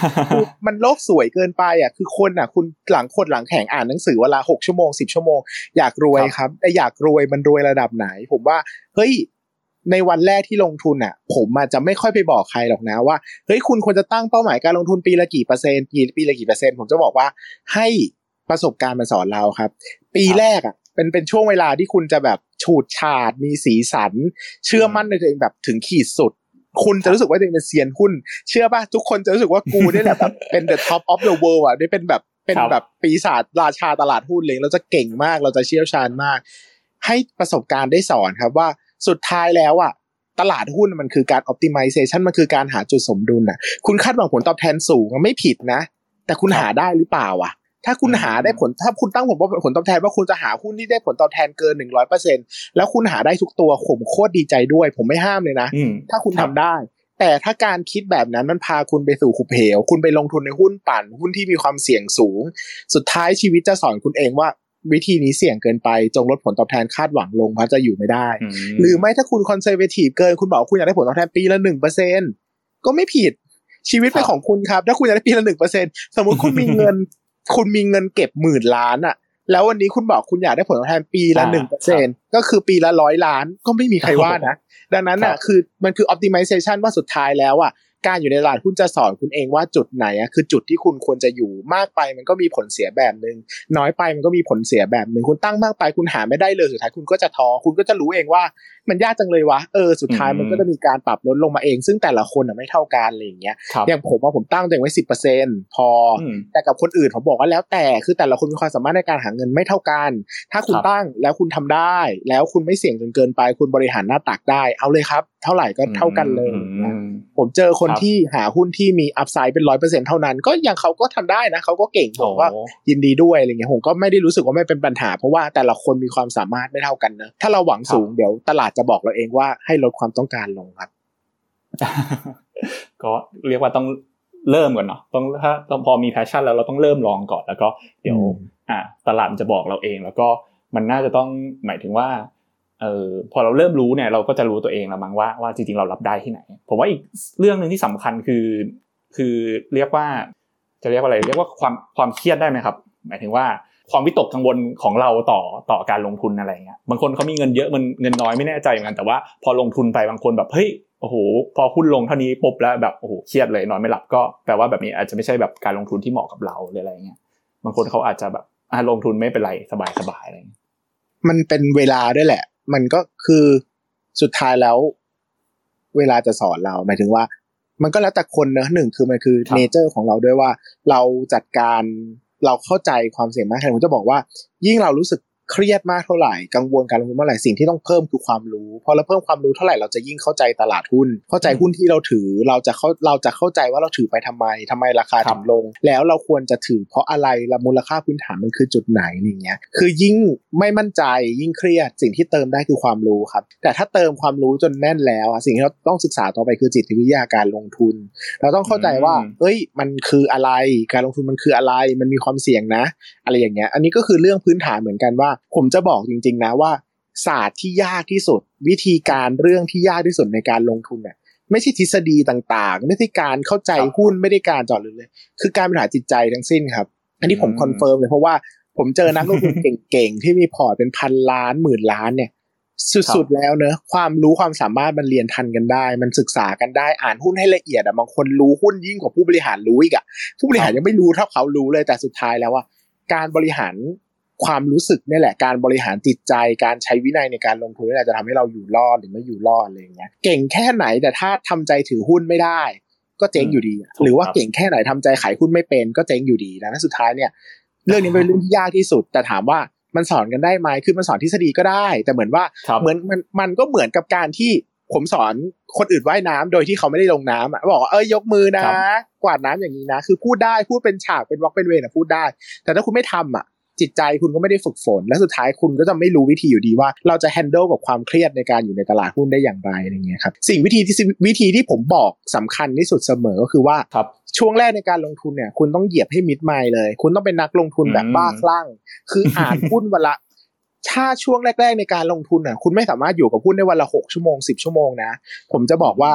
มันโลกสวยเกินไปอ่ะคือคนน่ะคุณหลังแข่งอ่านหนังสือเวลา6ชั่วโมง10ชั่วโมงอยากรวยครับแต่อยากรวยมันรวยระดับไหนผมว่าเฮ้ยในวันแรกที่ลงทุนน่ะผมอาจจะไม่ค่อยไปบอกใครหรอกนะว่าเฮ้ยคุณควรจะตั้งเป้าหมายการลงทุนปีละกี่เปอร์เซ็นต์ปีละกี่เปอร์เซ็นต์ผมจะบอกว่าให้ประสบการณ์มันสอนเราครับปีแรกอ่ะเป็นช่วงเวลาที่คุณจะแบบฉูดฉาดมีสีสันเชื่อมั่นในตัวเองแบบถึงขีดสุดคุณจะรู้สึกว่าตัวเองเป็นเซียนหุ้นเชื่อป่ะทุกคนจะรู้สึกว่ากูนี่แหละแบบเป็น the top of the world อ่ะนี่เป็นแบบปีศาจราชาตลาดหุ้นเลยเราจะเก่งมากเราจะเชี่ยวชาญมากให้ประสบการณ์ได้สอนครับว่าสุดท้ายแล้วอ่ะตลาดหุ้นมันคือการ optimization มันคือการหาจุดสมดุลน่ะคุณคาดหวังผลตอบแทนสูงไม่ผิดนะแต่คุณหาได้หรือเปล่าอ่ะถ้าคุณหาได้ผลถ้าคุณตั้งผลตอบแทนว่าคุณจะหาหุ้นที่ได้ผลตอบแทนเกิน 100% แล้วคุณหาได้ทุกตัวผมโคตรดีใจด้วยผมไม่ห้ามเลยนะถ้าคุณทำได้แต่ถ้าการคิดแบบนั้นมันพาคุณไปสู่หุบเหวคุณไปลงทุนในหุ้นปั่นหุ้นที่มีความเสี่ยงสูงสุดท้ายชีวิตจะสอนคุณเองว่าวิธีนี้เสี่ยงเกินไปจงลดผลตอบแทนคาดหวังลงเพราะจะอยู่ไม่ได้หรือไม่ถ้าคุณคอนเซอร์เวทีฟเกินคุณบอกคุณอยากได้ผลตอบแทนปีละ 1% ก็ไม่ผิดชีวิตเป็นของคุณครับถ้าคุณอยากได้ปีละ 1% สมมุติคุณมีเงินเก็บหมื่นล้านอะแล้ววันนี้คุณบอกคุณอยากได้ผลตอบแทนปีละ 1% ก็คือปีละ100ล้านก็ไม่มีใครว่านะดังนั้นน่ะคือมันคือ optimization ว่าสุดท้ายแล้วอะการอยู่ในตลาดหุ้นจะสอนคุณเองว่าจุดไหนอะคือจุดที่คุณควรจะอยู่มากไปมันก็มีผลเสียแบบนึงน้อยไปมันก็มีผลเสียแบบนึงคุณตั้งมากไปคุณหาไม่ได้เลยสุดท้ายคุณก็จะท้อคุณก็จะรู้เองว่ามันยากจังเลยวะสุดท้ายมันก็จะมีการปรับลดลงมาเองซึ่งแต่ละคนอะไม่เท่ากันอะไรอย่างเงี้ยอย่างผมว่าผมตั้งตัวเองไว้ 10% พอแต่กับคนอื่นผมบอกว่าแล้วแต่คือแต่ละคนมีความสามารถในการหาเงินไม่เท่ากันถ้าคุณตั้งแล้วคุณทำได้แล้วคุณไม่เสี่ยงจนเกินไปคุณบริหารหน้าตักได้เอาเลยครับเท่าไหร่ก็เท่ากันเลยผมเจอคน ที่หาหุ้นที่มีอัพไซด์เป็น 100% เท่านั้นก็อย่างเขาก็ทำได้นะเขาก็เก่งผมก็ยินดีด้วยอะไรเงี้ยผมก็ไม่ได้รู้สึกว่าไม่เป็นปัญหาเพราะว่าแต่ละคนมีความสามารถไม่เท่ากันนะถ้าเราหวังสูงเดี๋ยวตลาดจะบอกเราเองว่าให้ลดความต้องการลงครับก็เรียกว่าต้องเริ่มก่อนเนาะต้องถ้าพอมีแพชชั่นแล้วเราต้องเริ่มลองก่อนแล้วก็เดี๋ยวตลาดจะบอกเราเองแล้วก็มันน่าจะต้องหมายถึงว่าพอเราเริ่มรู้เนี่ยเราก็จะรู้ตัวเองแล้วมั้งว่าจริงๆเรารับได้ที่ไหนผมว่าอีกเรื่องนึงที่สำคัญคือเรียกว่าจะเรียกว่าอะไรเรียกว่าความเครียดได้ไหมครับหมายถึงว่าความวิตกกังวลของเราต่อการลงทุนอะไรเงี้ยบางคนเขามีเงินเยอะมันเงินน้อยไม่แน่ใจเหมือนกันแต่ว่าพอลงทุนไปบางคนแบบเฮ้ยโอ้โหพอหุ้นลงเท่านี้ปุ๊บแล้วแบบโอ้โหเครียดเลยนอนไม่หลับก็แปลว่าแบบนี้อาจจะไม่ใช่แบบการลงทุนที่เหมาะกับเราหรืออะไรเงี้ยบางคนเขาอาจจะแบบลงทุนไม่เป็นไรสบายๆอะไรมันเป็นเวลาด้วยแหละมันก็คือสุดท้ายแล้วเวลาจะสอนเราหมายถึงว่ามันก็แล้วแต่คนนะหนึ่งคือมันคือเนเจอร์ของเราด้วยว่าเราจัดการเราเข้าใจความเสี่ยงมากแค่ไหนผมจะบอกว่ายิ่งเรารู้สึกเครียดมากเท่าไหร่กังวลการลงทุนเมื่อไหร่สิ่งที่ต้องเพิ่มคือความรู้พอเราเพิ่มความรู้เท่าไหร่เราจะยิ่งเข้าใจตลาดหุ้นเข้าใจหุ้นที่เราถือเราจะเข้าใจว่าเราถือไปทำไมราคาถึงลงแล้วเราควรจะถือเพราะอะไรและมูลค่าพื้นฐานมันคือจุดไหนอย่างเงี้ยคือยิ่งไม่มั่นใจยิ่งเครียดสิ่งที่เติมได้คือความรู้ครับแต่ถ้าเติมความรู้จนแน่นแล้วสิ่งที่เราต้องศึกษาต่อไปคือจิตวิทยาการลงทุนเราต้องเข้าใจว่าเอ้ยมันคืออะไรการลงทุนมันคืออะไรมันมีความเสี่ยงนะอะไรอย่างเงี้ยอันนี้ก็คือเรื่องพื้นฐานเหมือนกันว่าผมจะบอกจริงๆนะว่าศาสตร์ที่ยากที่สุดวิธีการเรื่องที่ยากที่สุดในการลงทุนเนี่ยไม่ใช่ทฤษฎีต่างๆไม่ใช่การเข้าใจหุ้นไม่ได้การเจาะลึกเลยคือการบริหารจิตใจทั้งสิ้นครับอันนี้ผมคอนเฟิร์มเลยเพราะว่าผมเจอนักลงทุนเก่งๆที่มีพอร์ตเป็นพันล้านหมื่นล้านเนี่ยสุดๆแล้วเนอะความรู้ความสามารถมันเรียนทันกันได้มันศึกษากันได้อ่านหุ้นให้ละเอียดอ่ะบางคนรู้หุ้นยิ่งกว่าผู้บริหารรู้อีกอ่ะผู้บริหารยังไม่รู้เท่าเขารู้เลยแต่สุดท้ายแล้วว่าการบริหารความรู้สึกนี่แหละการบริหารจิตใจการใช้วินัยในการลงทุนนี่แหละจะทำให้เราอยู่รอดหรือไม่อยู่รอดอะไรอย่างเงี้ยเก่งแค่ไหนแต่ถ้าทำใจถือหุ้นไม่ได้ก็เจ๊งอยู่ดีหรือว่าเก่งแค่ไหนทำใจขายหุ้นไม่เป็นก็เจ๊งอยู่ดีนะสุดท้ายเนี่ยเรื่องนี้เป็นเรื่องที่ยากที่สุดแต่ถามว่ามันสอนกันได้ไหมคือมันสอนทฤษฎีก็ได้แต่เหมือนว่าเหมือนมันก็เหมือนกับการที่ผมสอนคนอื่นว่ายน้ำโดยที่เขาไม่ได้ลงน้ำอ่ะบอกว่าเอ้ยยกมือนะกวาดน้ำอย่างนี้นะคือพูดได้พูดเป็นฉากเป็นวอล์กเป็นเวนะพูดได้แต่ถ้าคุณไม่ทำอ่ะจิตใจคุณก็ไม่ได้ฝึกฝนและสุดท้ายคุณก็จะไม่รู้วิธีอยู่ดีว่าเราจะแฮนเดิลกับความเครียดในการอยู่ในตลาดหุ้นได้อย่างไรอะไรเงี้ยครับสิ่งวิธีที่ผมบอกสำคัญที่สุดเสมอก็คือว่าช่วงแรกในการลงทุนเนี่ยคุณต้องเหยียบให้มิดไมล์เลยคุณต้องเป็นนักลงทุนแบบบ้าคลั่งคืออ่านหุ้นวันละถ้าช่วงแรกๆในการลงทุนน่ะคุณไม่สามารถอยู่กับหุ้นได้วันละ6ชั่วโมง10ชั่วโมงนะผมจะบอกว่า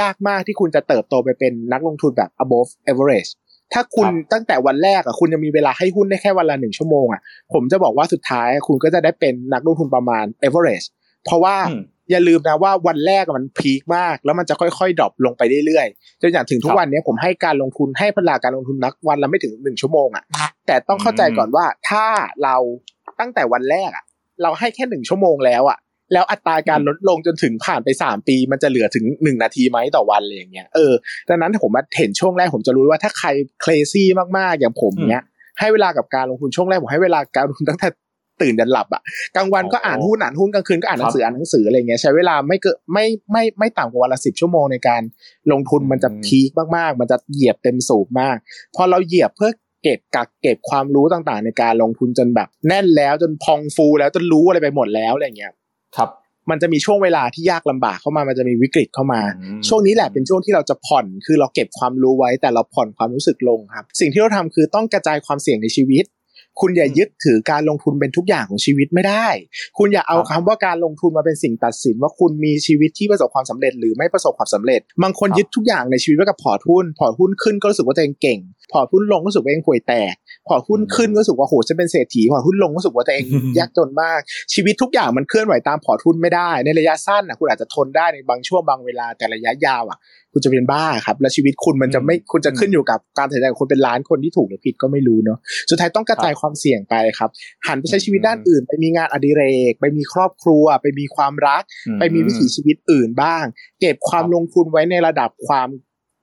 ยากมากที่คุณจะเติบโตไปเป็นนักลงทุนแบบ above averageถ้าคุณตั้งแต่วันแรกอ่ะคุณยังมีเวลาให้หุ้นได้แค่วันละ1ชั่วโมงอ่ะผมจะบอกว่าสุดท้ายคุณก็จะได้เป็นนักลงทุนประมาณ average เพราะว่าอย่าลืมนะว่าวันแรกมันพีคมากแล้วมันจะค่อยๆดรอปลงไปเรื่อยๆจนอย่างถึงทุกวันนี้ผมให้การลงทุนให้พลังการลงทุนนักวันละไม่ถึง1ชั่วโมงอ่ะแต่ต้องเข้าใจก่อนว่าถ้าเราตั้งแต่วันแรกอ่ะเราให้แค่1ชั่วโมงแล้วอ่ะแล้วอัตราการลดลงจนถึงผ่านไป3ปีมันจะเหลือถึง1นาทีมั้ยต่อวันอะไรอย่างเงี้ยดังนั้นผมเห็นช่วงแรกผมจะรู้ว่าถ้าใครเครซี่มากๆอย่างผมเงี้ยให้เวลากับการลงทุนช่วงแรกผมให้เวลาการลงทุนตั้งแต่ตื่นยันหลับอ่ะกลางวันก็อ่านหุ้นกลางคืนก็อ่านหนังสืออะไรเงี้ยใช้เวลาไม่ต่ำกว่าวันละ10ชั่วโมงในการลงทุนมันจะพีคมากๆมันจะเหยียบเต็มสูบมากพอเราเหยียบเพื่อเก็บความรู้ต่างๆในการลงทุนจนแบบแน่นแล้วจนพองฟูแล้วจนรู้อะไรไปหมดแล้วอะไรเงี้ยครับมันจะมีช่วงเวลาที่ยากลำบากเข้ามามันจะมีวิกฤตเข้ามาช่วงนี้แหละเป็นช่วงที่เราจะผ่อนคือเราเก็บความรู้ไว้แต่เราผ่อนความรู้สึกลงครับสิ่งที่เราทำคือต้องกระจายความเสี่ยงในชีวิตคุณอย่ายึดถือการลงทุนเป็นทุกอย่างของชีวิตไม่ได้คุณอย่าเอาคำว่าการลงทุนมาเป็นสิ่งตัดสินว่าคุณมีชีวิตที่ประสบความสำเร็จหรือไม่ประสบความสำเร็จบางคนยึดทุกอย่างในชีวิตไว้กับพอร์ตหุ้นขึ้นก็รู้สึกว่าตัวเองเก่งพอร์ตหุ้นลงก็รู้สึกว่าตัวเองห่วยแตกพอร์ตหุ้นขึ้นก็รู้สึกว่าโหฉันเป็นเศรษฐีพอร์ตหุ้นลงก็รู้สึกว่าตัวเองยากจนมากชีวิตทุกอย่างมันเคลื่อนไหวตามพอร์ตหุ้นไม่ได้ในระยะสั้นน่ะคุณอาจจะทนได้ในบางช่วงบางเวลาแต่ระยะยาวอ่ะคุณจะเป็นบ้าครับและชีวิตคุณมันจะไม่คุณจะขึ้นอยู่กับการตัดสินใจของคนเป็นล้านคนที่ถูกหรือผิดก็ไม่รู้เนาะสุดท้ายต้องกระจายความเสี่ยงไปครับหันไปใช้ชีวิตด้านอื่นไปมีงานอดิเรกไปมีครอบครัวไปมีความรักไปมีวิถีชีวิตอื่นบ้างเก็บความลงทุนไว้ในระดับความ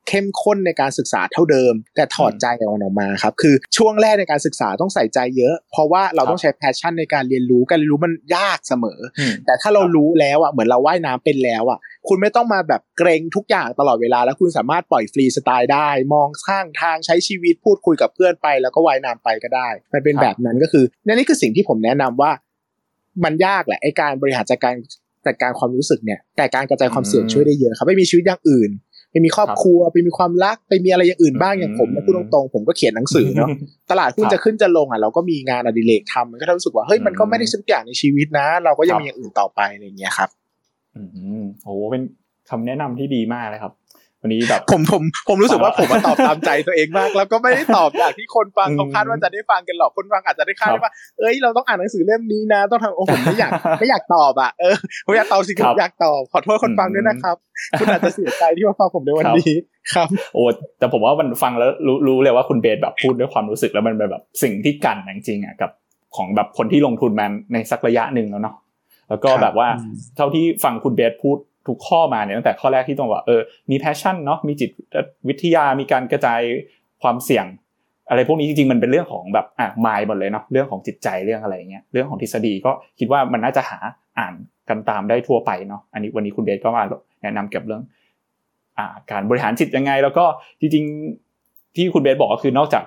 เข้มข้นในการศึกษาเท่าเดิมแต่ถอดใจมันออกมาครับคือช่วงแรกในการศึกษาต้องใส่ใจเยอะเพราะว่าเราต้องใช้แพชชั่นในการเรียนรู้การเรียนรู้มันยากเสมอแต่ถ้าเรารู้แล้วอ่ะเหมือนเราว่ายน้ำเป็นแล้วอ่ะคุณไม่ต้องมาแบบเกรงทุกอย่างตลอดเวลาแล้วคุณสามารถปล่อยฟรีสไตล์ได้มองข้างทางใช้ชีวิตพูดคุยกับเพื่อนไปแล้วก็ว่ายน้ำไปก็ได้มันเป็นแบบนั้นก็คือนี่คือสิ่งที่ผมแนะนำว่ามันยากแหละไอ้การบริหารจัดการความรู้สึกเนี่ยแต่การกระจายความเสี่ยงช่วยได้เยอะครับไม่มีชีวิตอย่างอื่นไม่มีครอบครัวไม่มีความรักไม่มีอะไรอย่างอื่นบ้างอย่างผมนะพูดตรงๆผมก็เขียนหนังสือเนาะตลาดหุ้นจะขึ้นจะลงอ่ะเราก็มีงานอดิเรกทำมันก็รู้สึกว่าเฮ้ยมันก็ไม่ได้ทุกอย่างในชีวิตนะเราก็ยังมีอย่างอื่นต่อไปอะไรอย่างเงี้ยครับโอ้โหเป็นคำแนะนำที่ดีมากเลยครับวันนี้แบบผมรู้สึกว่าผมตอบตามใจตัวเองมากแล้วก็ไม่ได้ตอบอย่างที่คนฟังเขาคาดว่าจะได้ฟังกันหรอกคนฟังอาจจะได้คาดว่าเอ้ยเราต้องอ่านหนังสือเล่มนี้นะต้องทำโอ้ผมไม่อยากตอบอ่ะผมอยากตอบสิ่งที่อยากตอบขอโทษคนฟังด้วยนะครับคุณอาจจะเสียใจที่มาฟังผมในวันนี้ครับโอ้แต่ผมว่ามันฟังแล้วรู้เลยว่าคุณเบสแบบพูดด้วยความรู้สึกแล้วมันแบบสิ่งที่กันจริงๆอ่ะกับของแบบคนที่ลงทุนมาในสักระยะนึงแล้วเนาะแล้วก็แบบว่าเท่าที่ฟังคุณเบสพูดทุกข้อมาเนี่ยตั้งแต่ข้อแรกที่ต้องว่ามีแพชชั่นเนาะมีจิตวิทยามีการกระจายความเสี่ยงอะไรพวกนี้จริงๆมันเป็นเรื่องของแบบมายหมดเลยเนาะเรื่องของจิตใจเรื่องอะไรอย่างเงี้ยเรื่องของทฤษฎีก็คิดว่ามันน่าจะหาอ่านกันตามได้ทั่วไปเนาะอันนี้วันนี้คุณเบสก็มาแนะนำเกี่ยวกับเรื่องการบริหารจิตยังไงแล้วก็จริงๆที่คุณเบสบอกก็คือนอกจา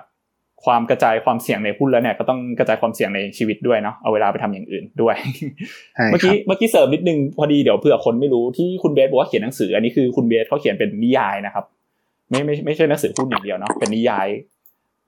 กความกระจายความเสี่ยงในหุ้นแล้วเนี่ยก็ต้องกระจายความเสี่ยงในชีวิตด้วยเนาะเอาเวลาไปทำอย่างอื่นด้วยเมื่อกี้เสริมนิดนึงพอดีเดี๋ยวเผื่อคนไม่รู้ที่คุณเบสบอกว่าเขียนหนังสืออันนี้คือคุณเบสเขาเขียนเป็นนิยายนะครับไม่ใช่หนังสือหุ้นอย่างเดียวเนาะเป็นนิยาย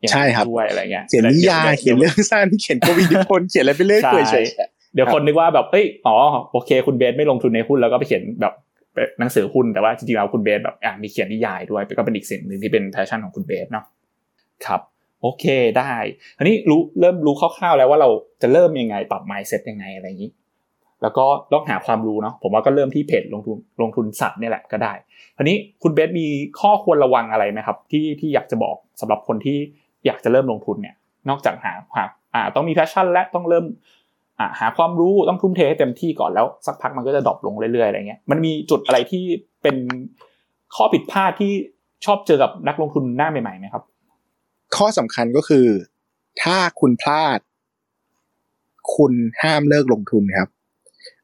ใช่ครับด้วยอะไรเงี้ยเขียนนิยายเขียนเรื่องสั้นเขียนกวีนิพนธ์เขียนอะไรไปเรื่อยเปื่อยเฉยเดี๋ยวคนนึกว่าแบบอ๋อโอเคคุณเบสไม่ลงทุนในหุ้นแล้วก็ไปเขียนแบบหนังสือหุ้นแต่ว่าจริงๆแล้วคุณเบสแบบมีเขียนนิยายด้วยก็เป็นอีกสิ่งนึงที่เป็นแพชชั่นของคุณเบสเนาะครับโอเคได้คราวนี้เริ่มรู้คร่าวๆแล้วว่าเราจะเริ่มยังไงปรับ mindset ยังไงอะไรอย่างนี้แล้วก็ลองหาความรู้เนาะผมว่าก็เริ่มที่เพจลงทุนสัตว์นี่แหละก็ได้คราวนี้คุณเบสมีข้อควรระวังอะไรไหมครับที่อยากจะบอกสำหรับคนที่อยากจะเริ่มลงทุนเนี่ยนอกจากหาต้องมี passion และต้องเริ่มหาความรู้ต้องทุ่มเทให้เต็มที่ก่อนแล้วสักพักมันก็จะดรอปลงเรื่อยๆอะไรเงี้ยมันมีจุดอะไรที่เป็นข้อผิดพลาดที่ชอบเจอกับนักลงทุนหน้าใหม่ๆไหมครับข้อสำคัญก็คือถ้าคุณพลาดคุณห้ามเลิกลงทุนครับ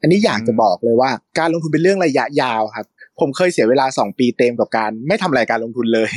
อันนี้อยากจะบอกเลยว่าการลงทุนเป็นเรื่องระยะยาวครับผมเคยเสียเวลา2 ปีเต็มกับการไม่ทำรายการลงทุนเลย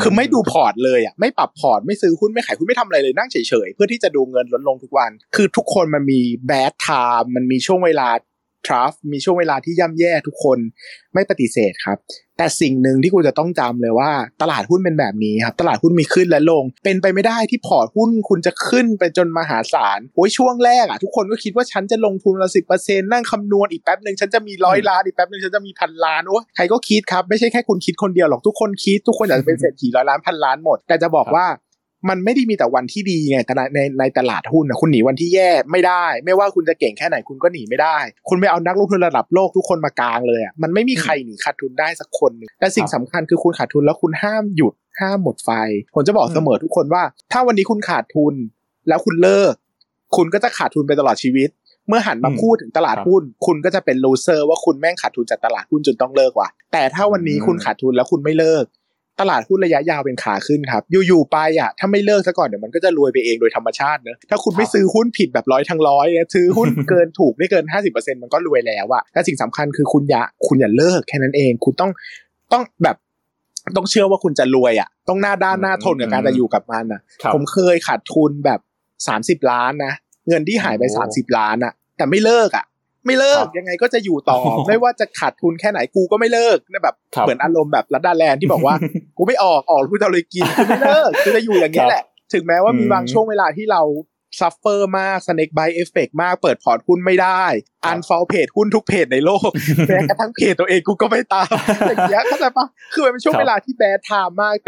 คือไม่ดูพอร์ตเลยอ่ะไม่ปรับพอร์ตไม่ซื้อหุ้นไม่ขายหุ้นไม่ทำอะไรเลยนั่งเฉยๆเพื่อที่จะดูเงินลดลงทุกวันคือทุกคนมันมีแบดไทม์มันมีช่วงเวลาทราฟมีช่วงเวลาที่ย่ำแย่ทุกคนไม่ปฏิเสธครับแต่สิ่งหนึ่งที่คุณจะต้องจำเลยว่าตลาดหุ้นเป็นแบบนี้ครับตลาดหุ้นมีขึ้นและลงเป็นไปไม่ได้ที่พอร์ตหุ้นคุณจะขึ้นไปจนมหาศาลโอ้ยช่วงแรกอ่ะทุกคนก็คิดว่าฉันจะลงทุนละ 10% นั่งคำนวณอีกแป๊บนึงฉันจะมี100 ล้านอีกแป๊บนึงฉันจะมี1,000 ล้านโอ้ยใครก็คิดครับไม่ใช่แค่คุณคิดคนเดียวหรอกทุกคนคิดทุกคนอยากจะเป็นเศรษฐี100 ล้าน1,000 ล้านหมดแต่จะบอกว่ามันไม่ได้มีแต่วันที่ดีไงในตลาดหุ้นนะคุณหนีวันที่แย่ไม่ได้ไม่ว่าคุณจะเก่งแค่ไหนคุณก็หนีไม่ได้คุณไม่เอานักลงทุนระดับโลกทุกคนมากางเลยอ่ะมันไม่มีใครหนีขาดทุนได้สักคนนึงแต่สิ่งสำคัญคือคุณขาดทุนแล้วคุณห้ามหยุดห้ามหมดไฟผมจะบอกเสมอทุกคนว่าถ้าวันนี้คุณขาดทุนแล้วคุณเลิกคุณก็จะขาดทุนไปตลอดชีวิตเมื่อหันมาพูดถึงตลาดหุ้นคุณก็จะเป็นลูเซอร์ว่าคุณแม่งขาดทุนจากตลาดหุ้นจนต้องเลิกว่ะแต่ถ้าวันนี้คุณขาดทุนแล้วคุณไม่เลิกตลาดหุ้นระยะยาวเป็นขาขึ้นครับอยู่ๆไปอ่ะถ้าไม่เลิกซะก่อนเดี๋ยวมันก็จะรวยไปเองโดยธรรมชาตินะถ้าคุณไม่ซื้อหุ้นผิดแบบ100 ทั้ง 100ซื้อหุ้นเกินถูกไม่เกิน 50% มันก็รวยแล้วอ่ะและสิ่งสำคัญคือคุณอย่าเลิกแค่นั้นเองคุณต้องแบบต้องเชื่อว่าคุณจะรวยอ่ะต้องหน้าด้านหน้าทนกับการจะอยู่กับมันน่ะผมเคยขาดทุนแบบ30 ล้านนะเงินที่หายไป30 ล้านอ่ะแต่ไม่เลิกอ่ะไม่เลิกยังไงก็จะอยู่ต่อไม่ว่าจะขาดทุนแค่ไหนกูก็ไม่เลิกนะแบบเหมือนอารมณ์แบบลัดดาแลนด์ที่บอกว่ากูไม่ออกกูจะเลยกินกูไม่เลิกกูจะอยู่อย่างนี้แหละถึงแม้ว่ามีบางช่วงเวลาที่เราซัฟเฟอร์มากสเนคไบต์เอฟเฟคมากเปิดพอร์ตหุ้นไม่ได้อันฟอลเพจหุ้นทุกเพจในโลกแม้กระทั่งเพจตัวเองกูก็ไม่ตามอย่างเงี้ยเข้าใจปะคือมันเป็นช่วงเวลาที่แบดไทม์มา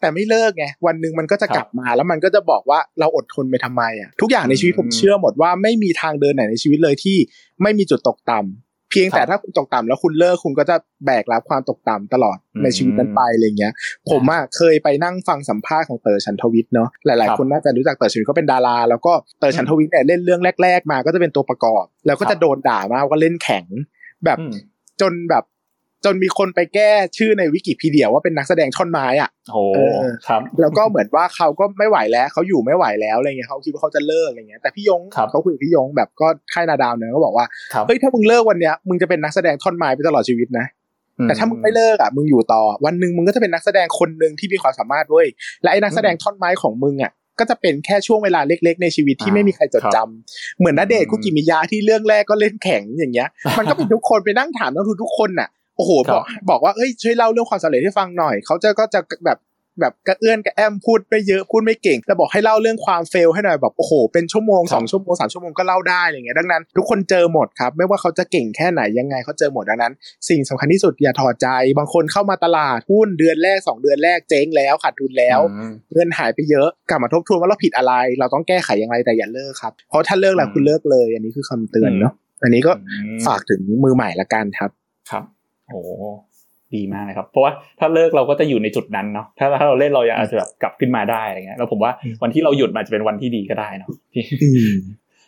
กแต่ไม่เลิกไงวันนึงมันก็จะกลับมาแล้วมันก็จะบอกว่าเราอดทนไปทำไมอ่ะทุกอย่างในชีวิตผมเชื่อหมดว่าไม่มีทางเดินไหนในชีวิตเลยที่ไม่มีจุดตกต่ำเพียงแต่ถ้าคุณตกต่ำแล้วคุณเลิกคุณก็จะแบกรับความตกต่ำตลอดในชีวิตนั้นไปอะไรเงี้ยผมอ่ะเคยไปนั่งฟังสัมภาษณ์ของเต๋อฉันทวิชเนาะหลายๆคนน่าจะรู้จักเต๋อฉันทวิชเขาเป็นดาราแล้วก็เต๋อฉันทวิชเนี่ยเล่นเรื่องแรกๆมาก็จะเป็นตัวประกอบแล้วก็จะโดนด่ามากก็เล่นแข็งแบบจนแบบ จนมีคนไปแก้ชื่อในวิกิพีเดียว่าเป็นนักแสดงท่อนไม้อ่ะโอ้ครับแล้วก็เหมือนว่าเขาก็ไม่ไหวแล้วเขาอยู่ไม่ไหวแล้วอะไรเงี้ยเขาคิดว่าเขาจะเลิกอะไรเงี้ยแต่พี่ยงเขาคุยกับพี่ยงแบบก็ค่ายนาดาวเนี่ยก็บอกว่าเฮ้ยถ้ามึงเลิกวันเนี้ยมึงจะเป็นนักแสดงท่อนไม้ไปตลอดชีวิตนะแต่ถ้ามึงไม่เลิกอ่ะมึงอยู่ต่อวันนึงมึงก็จะเป็นนักแสดงคนนึงที่มีความสามารถเว้ยและไอ้นักแสดงท่อนไม้ของมึงอ่ะก็จะเป็นแค่ช่วงเวลาเล็กๆในชีวิตที่ไม่มีใครจดจำเหมือนณเดชน์คุกิมิยะที่เรื่องแรกก็เล่นแข็งอย่างเงี้ยมันก็เป็นทุกคนไปนั่งถามนักทุนทุกคนน่ะโอ้โหบอกว่าเอ้ยช่วยเล่าเรื่องความสำเร็จให้ฟังหน่อยเขาก็จะแบบกระเอื้อนกระแอมพูดไม่เยอะพูดไม่เก่งแต่บอกให้เล่าเรื่องความเฟลให้หน่อยแบบโอ้โหเป็นชั่วโมง2ชั่วโมง3ชั่วโมงก็เล่าได้อะไรเงี้ยดังนั้นทุกคนเจอหมดครับไม่ว่าเขาจะเก่งแค่ไหนยังไงเขาเจอหมดดังนั้นสิ่งสำคัญที่สุดอย่าท้อใจบางคนเข้ามาตลาดหุ้นเดือนแรก2เดือนแรกเจ๊งแล้วขาดทุนแล้วเงินหายไปเยอะกลับมาทบทวนว่าเราผิดอะไรเราต้องแก้ไขยังไงแต่อย่าเลิกครับเพราะถ้าเลิกแล้วคุณเลิกเลยอันนี้คือคำเตือนเนาะอันนี้ก็ฝากถึงมือใหม่ละกันครับครับโอ้ดีมากนะครับเพราะว่าถ้าเลิกเราก็จะอยู่ในจุดนั้นเนาะถ้าเราเล่นเรายังอาจจะแบบกลับขึ้นมาได้อะไรเงี้ยแล้วผมว่าวันที่เราหยุดมันจะเป็นวันที่ดีก็ได้เนาะ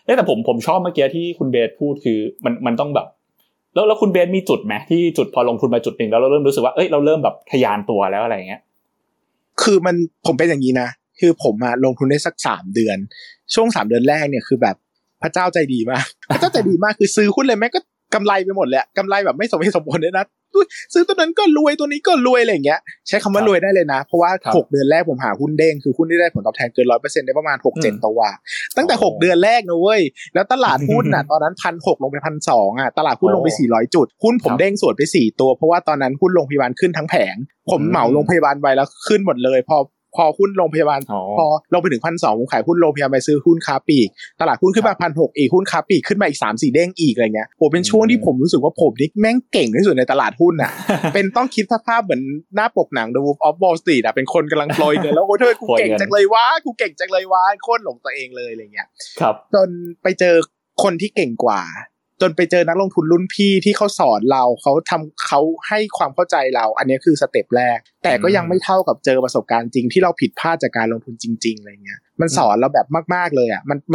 แต่ผมชอบเมื่อกี้ที่คุณเบสพูดคือมันต้องแบบแล้วคุณเบสมีจุดไหมที่จุดพอลงทุนมาจุดหนึ่งแล้วเราเริ่มรู้สึกว่าเอ้ยเราเริ่มแบบทะยานตัวแล้วอะไรเงี้ยคือผมเป็นอย่างนี้นะคือผมมาลงทุนได้สัก3เดือนช่วง3เดือนแรกเนี่ยคือแบบพระเจ้าใจดีมากพระเจ้าใจดีมากคือซื้อหุ้นเลยแม่ก็กำไรไปหมดแหละกำไรแบบไม่สมเหตุสมผลเลยนะซื้อตัวนั้นก็รวยตัวนี้ก็รวยอะไรอย่างเงี้ยใช้คำว่ารวยได้เลยนะเพราะว่า6เดือนแรกผมหาหุ้นเด้งคือหุ้นที่ได้ผลตอบแทนเกิน 100% ได้ประมาณ 6-7 ตัวตั้งแต่6เดือนแรกนะเว้ยแล้วตลาดหุ้นน่ะตอนนั้น 1,600 ลงไป 1,200 อ่ะตลาดหุ้นลงไป400จุดหุ้นผมเด้งสวนไป4ตัวเพราะว่าตอนนั้นหุ้นโรงพยาบาลขึ้นทั้งแผงผมเหมาโรงพยาบาลไว้แล้วขึ้นหมดเลยพอหุ้นโรงพยาบาลพอลงไปถึง 1,200 ผมขายหุ้นโรงพยาบาลไปซื้อหุ้นค้าปลีกตลาดหุ้นขึ้นมา 1,600 อีกหุ้นค้าปลีกขึ้นมาอีก 3-4 เด้งอีกอะไรเงี้ยโหเป็นช่วงที่ผมรู้สึกว่าผมนี่แม่งเก่งที่สุดในตลาดหุ้นน่ะ เป็นต้องคิดภาพเหมือนหน้าปกหนัง The Wolf of Wall Street อ่ะเป็นคนกำลังโปรยเงินแล้วโอ้เฮ้ยกูเก่งจังเลยวะกูเก่งจังเลยวะโคตรหลงตัวเองเลยอะไรเงี้ยครับจนไปเจอคนที่เก่งกว่าจนไปเจอนักลงทุนรุ่นพี่ที่เขาสอนเราเขาให้ความเข้าใจเราอันนี้คือสเต็ปแรกแต่ก็ยังไม่เท่ากับเจอประสบการณ์จริงที่เราผิดพลาดจากการลงทุนจริงๆอะไรเงี้ยมันสอนเราแบบมากๆเลยอ่ะมันเห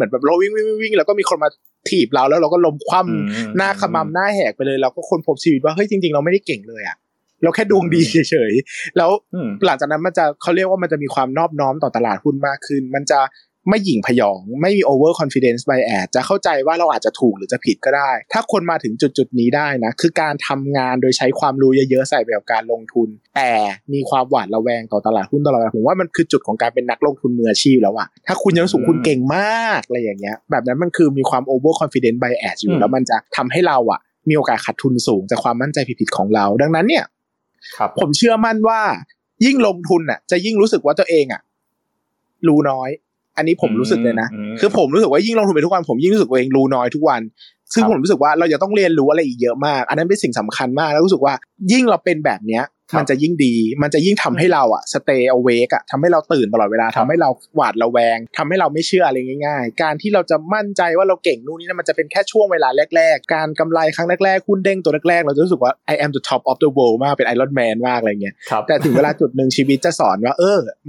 มือนแบบเราวิ่งๆแล้วก็มีคนมาถีบเราแล้วเราก็ล้มคว่ำหน้าขมำหน้าแหกไปเลยเราก็คนพบชีวิตว่าเฮ้ยจริงๆเราไม่ได้เก่งเลยอ่ะเราแค่ดวงดีเฉยๆแล้วหลังจากนั้นมันจะเขาเรียกว่ามันจะมีความนอบน้อมต่อตลาดหุ้นมากขึ้นมันจะไม่หยิ่งพยองไม่มี over confidence bias จะเข้าใจว่าเราอาจจะถูกหรือจะผิดก็ได้ถ้าคนมาถึงจุดๆนี้ได้นะคือการทำงานโดยใช้ความรู้เยอะๆใส่ไปกับการลงทุนแต่มีความหวาดระแวงต่อตลาดหุ้นตลอดผมว่ามันคือจุดของการเป็นนักลงทุนมืออาชีพแล้วอะถ้าคุณยังรู้สึกคุณเก่งมากอะไรอย่างเงี้ยแบบนั้นมันคือมีความ over confidence bias อยู่แล้วมันจะทำให้เราอะมีโอกาสขาดทุนสูงจากความมั่นใจผิดๆของเราดังนั้นเนี่ยผมเชื่อมั่นว่ายิ่งลงทุนอะจะยิ่งรู้สึกว่าตัวเองอะรู้น้อยอันนี้ผมรู้สึกเลยนะคือผมรู้สึกว่ายิ่งลงทุนไปทุกวันผมยิ่งรู้สึกว่าเองรู้น้อยทุกวันซึ่งผมรู้สึกว่าเราจะต้องเรียนรู้อะไรอีกเยอะมากอันนั้นเป็นสิ่งสำคัญมากแล้วรู้สึกว่ายิ่งเราเป็นแบบเนี้ยมันจะยิ่งดีมันจะยิ่งทำให้เราอะ stay awake อะทำให้เราตื่นตลอดเวลาทำให้เราหวาดระแวงทำให้เราไม่เชื่ออะไรง่ายๆการที่เราจะมั่นใจว่าเราเก่งนู่นนี่นั่นมันจะเป็นแค่ช่วงเวลาแรกๆการกำไรครั้งแรกๆหุ้นเด้งตัวแรกๆเราจะรู้สึกว่า I am the top of the world มากเป็น Iron Man มากอะไรเงี้ยแต่ถึงเวลาจุดนึงชีวิตจะสอนว่าม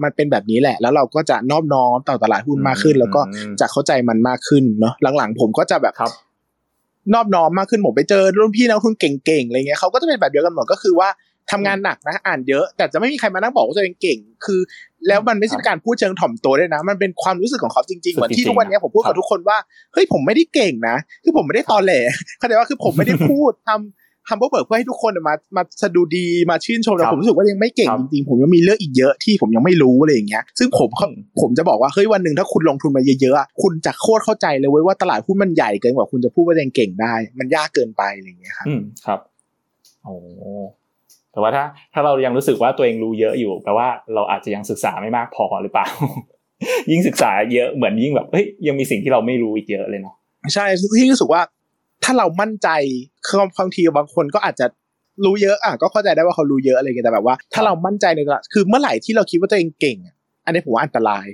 ันเป็นแบบนี้แหละแล้วเราก็จะนอบน้อมต่อตลาดหุ้นมากขึ้นแล้วก็จะเข้าใจมันมากขึ้นเนาะหลังๆผมก็จะแบบนอบน้อมมากขึ้นผมไปเจอรุ่นพี่นักลงทุนเก่งๆอะไรเงี้ยเขาก็จะเป็นแบบเดียวกันหมดก็คือว่าทำงานหนักนะอ่านเยอะแต่จะไม่มีใครมานั่งบอกว่าตัวเองเก่งคือแล้วมันไม่ใช่การพูดเชิงถ่อมตัวด้วยนะมันเป็นความรู้สึกของเขาจริงๆเหมือนที่ทุกวันนี้ผมพูดกับทุกคนว่าเฮ้ยผมไม่ได้เก่งนะคือผมไม่ได้ตอแหลเข้าใจว่าคือผมไม่ได้พูดทำเพื่อให้ทุกคนมาสะดุดีมาชื่นชมแต่ผมรู้สึกว่ายังไม่เก่งจริงๆผมยังมีเรื่องอีกเยอะที่ผมยังไม่รู้อะไรอย่างเงี้ยซึ่งผมจะบอกว่าเฮ้ยวันนึงถ้าคุณลงทุนมาเยอะๆคุณจะโคตรเข้าใจเลยเว้ยว่าตลาดหุ้นมันใหญ่เกินกว่าคุณจะพูดว่าตัวเองเก่งได้มันยากเกินไปอะไรอย่างเงี้ยครับครับโอ้แต่ว่าถ้าเรายังรู้สึกว่าตัวเองรู้เยอะอยู่แปลว่าเราอาจจะยังศึกษาไม่มากพอหรือเปล่า ยิ่งศึกษาเยอะเหมือนยิ่งแบบเฮ้ยยังมีสิ่งที่เราไม่รู้อีกเยอะเลยเนาะใช่ที่รู้สึกว่าถ้าเรามั่นใจคือบางทีบางคนก็อาจจะรู้เยอะก็เข้าใจได้ว่าเขารู้เยอะอะไรอย่างเงี้ยแต่แบบว่าถ้าเรามั่นใจในตัวคือเมื่อไหร่ที่เราคิดว่าตัวเองเก่งอันนี้ผมว่าอันตรา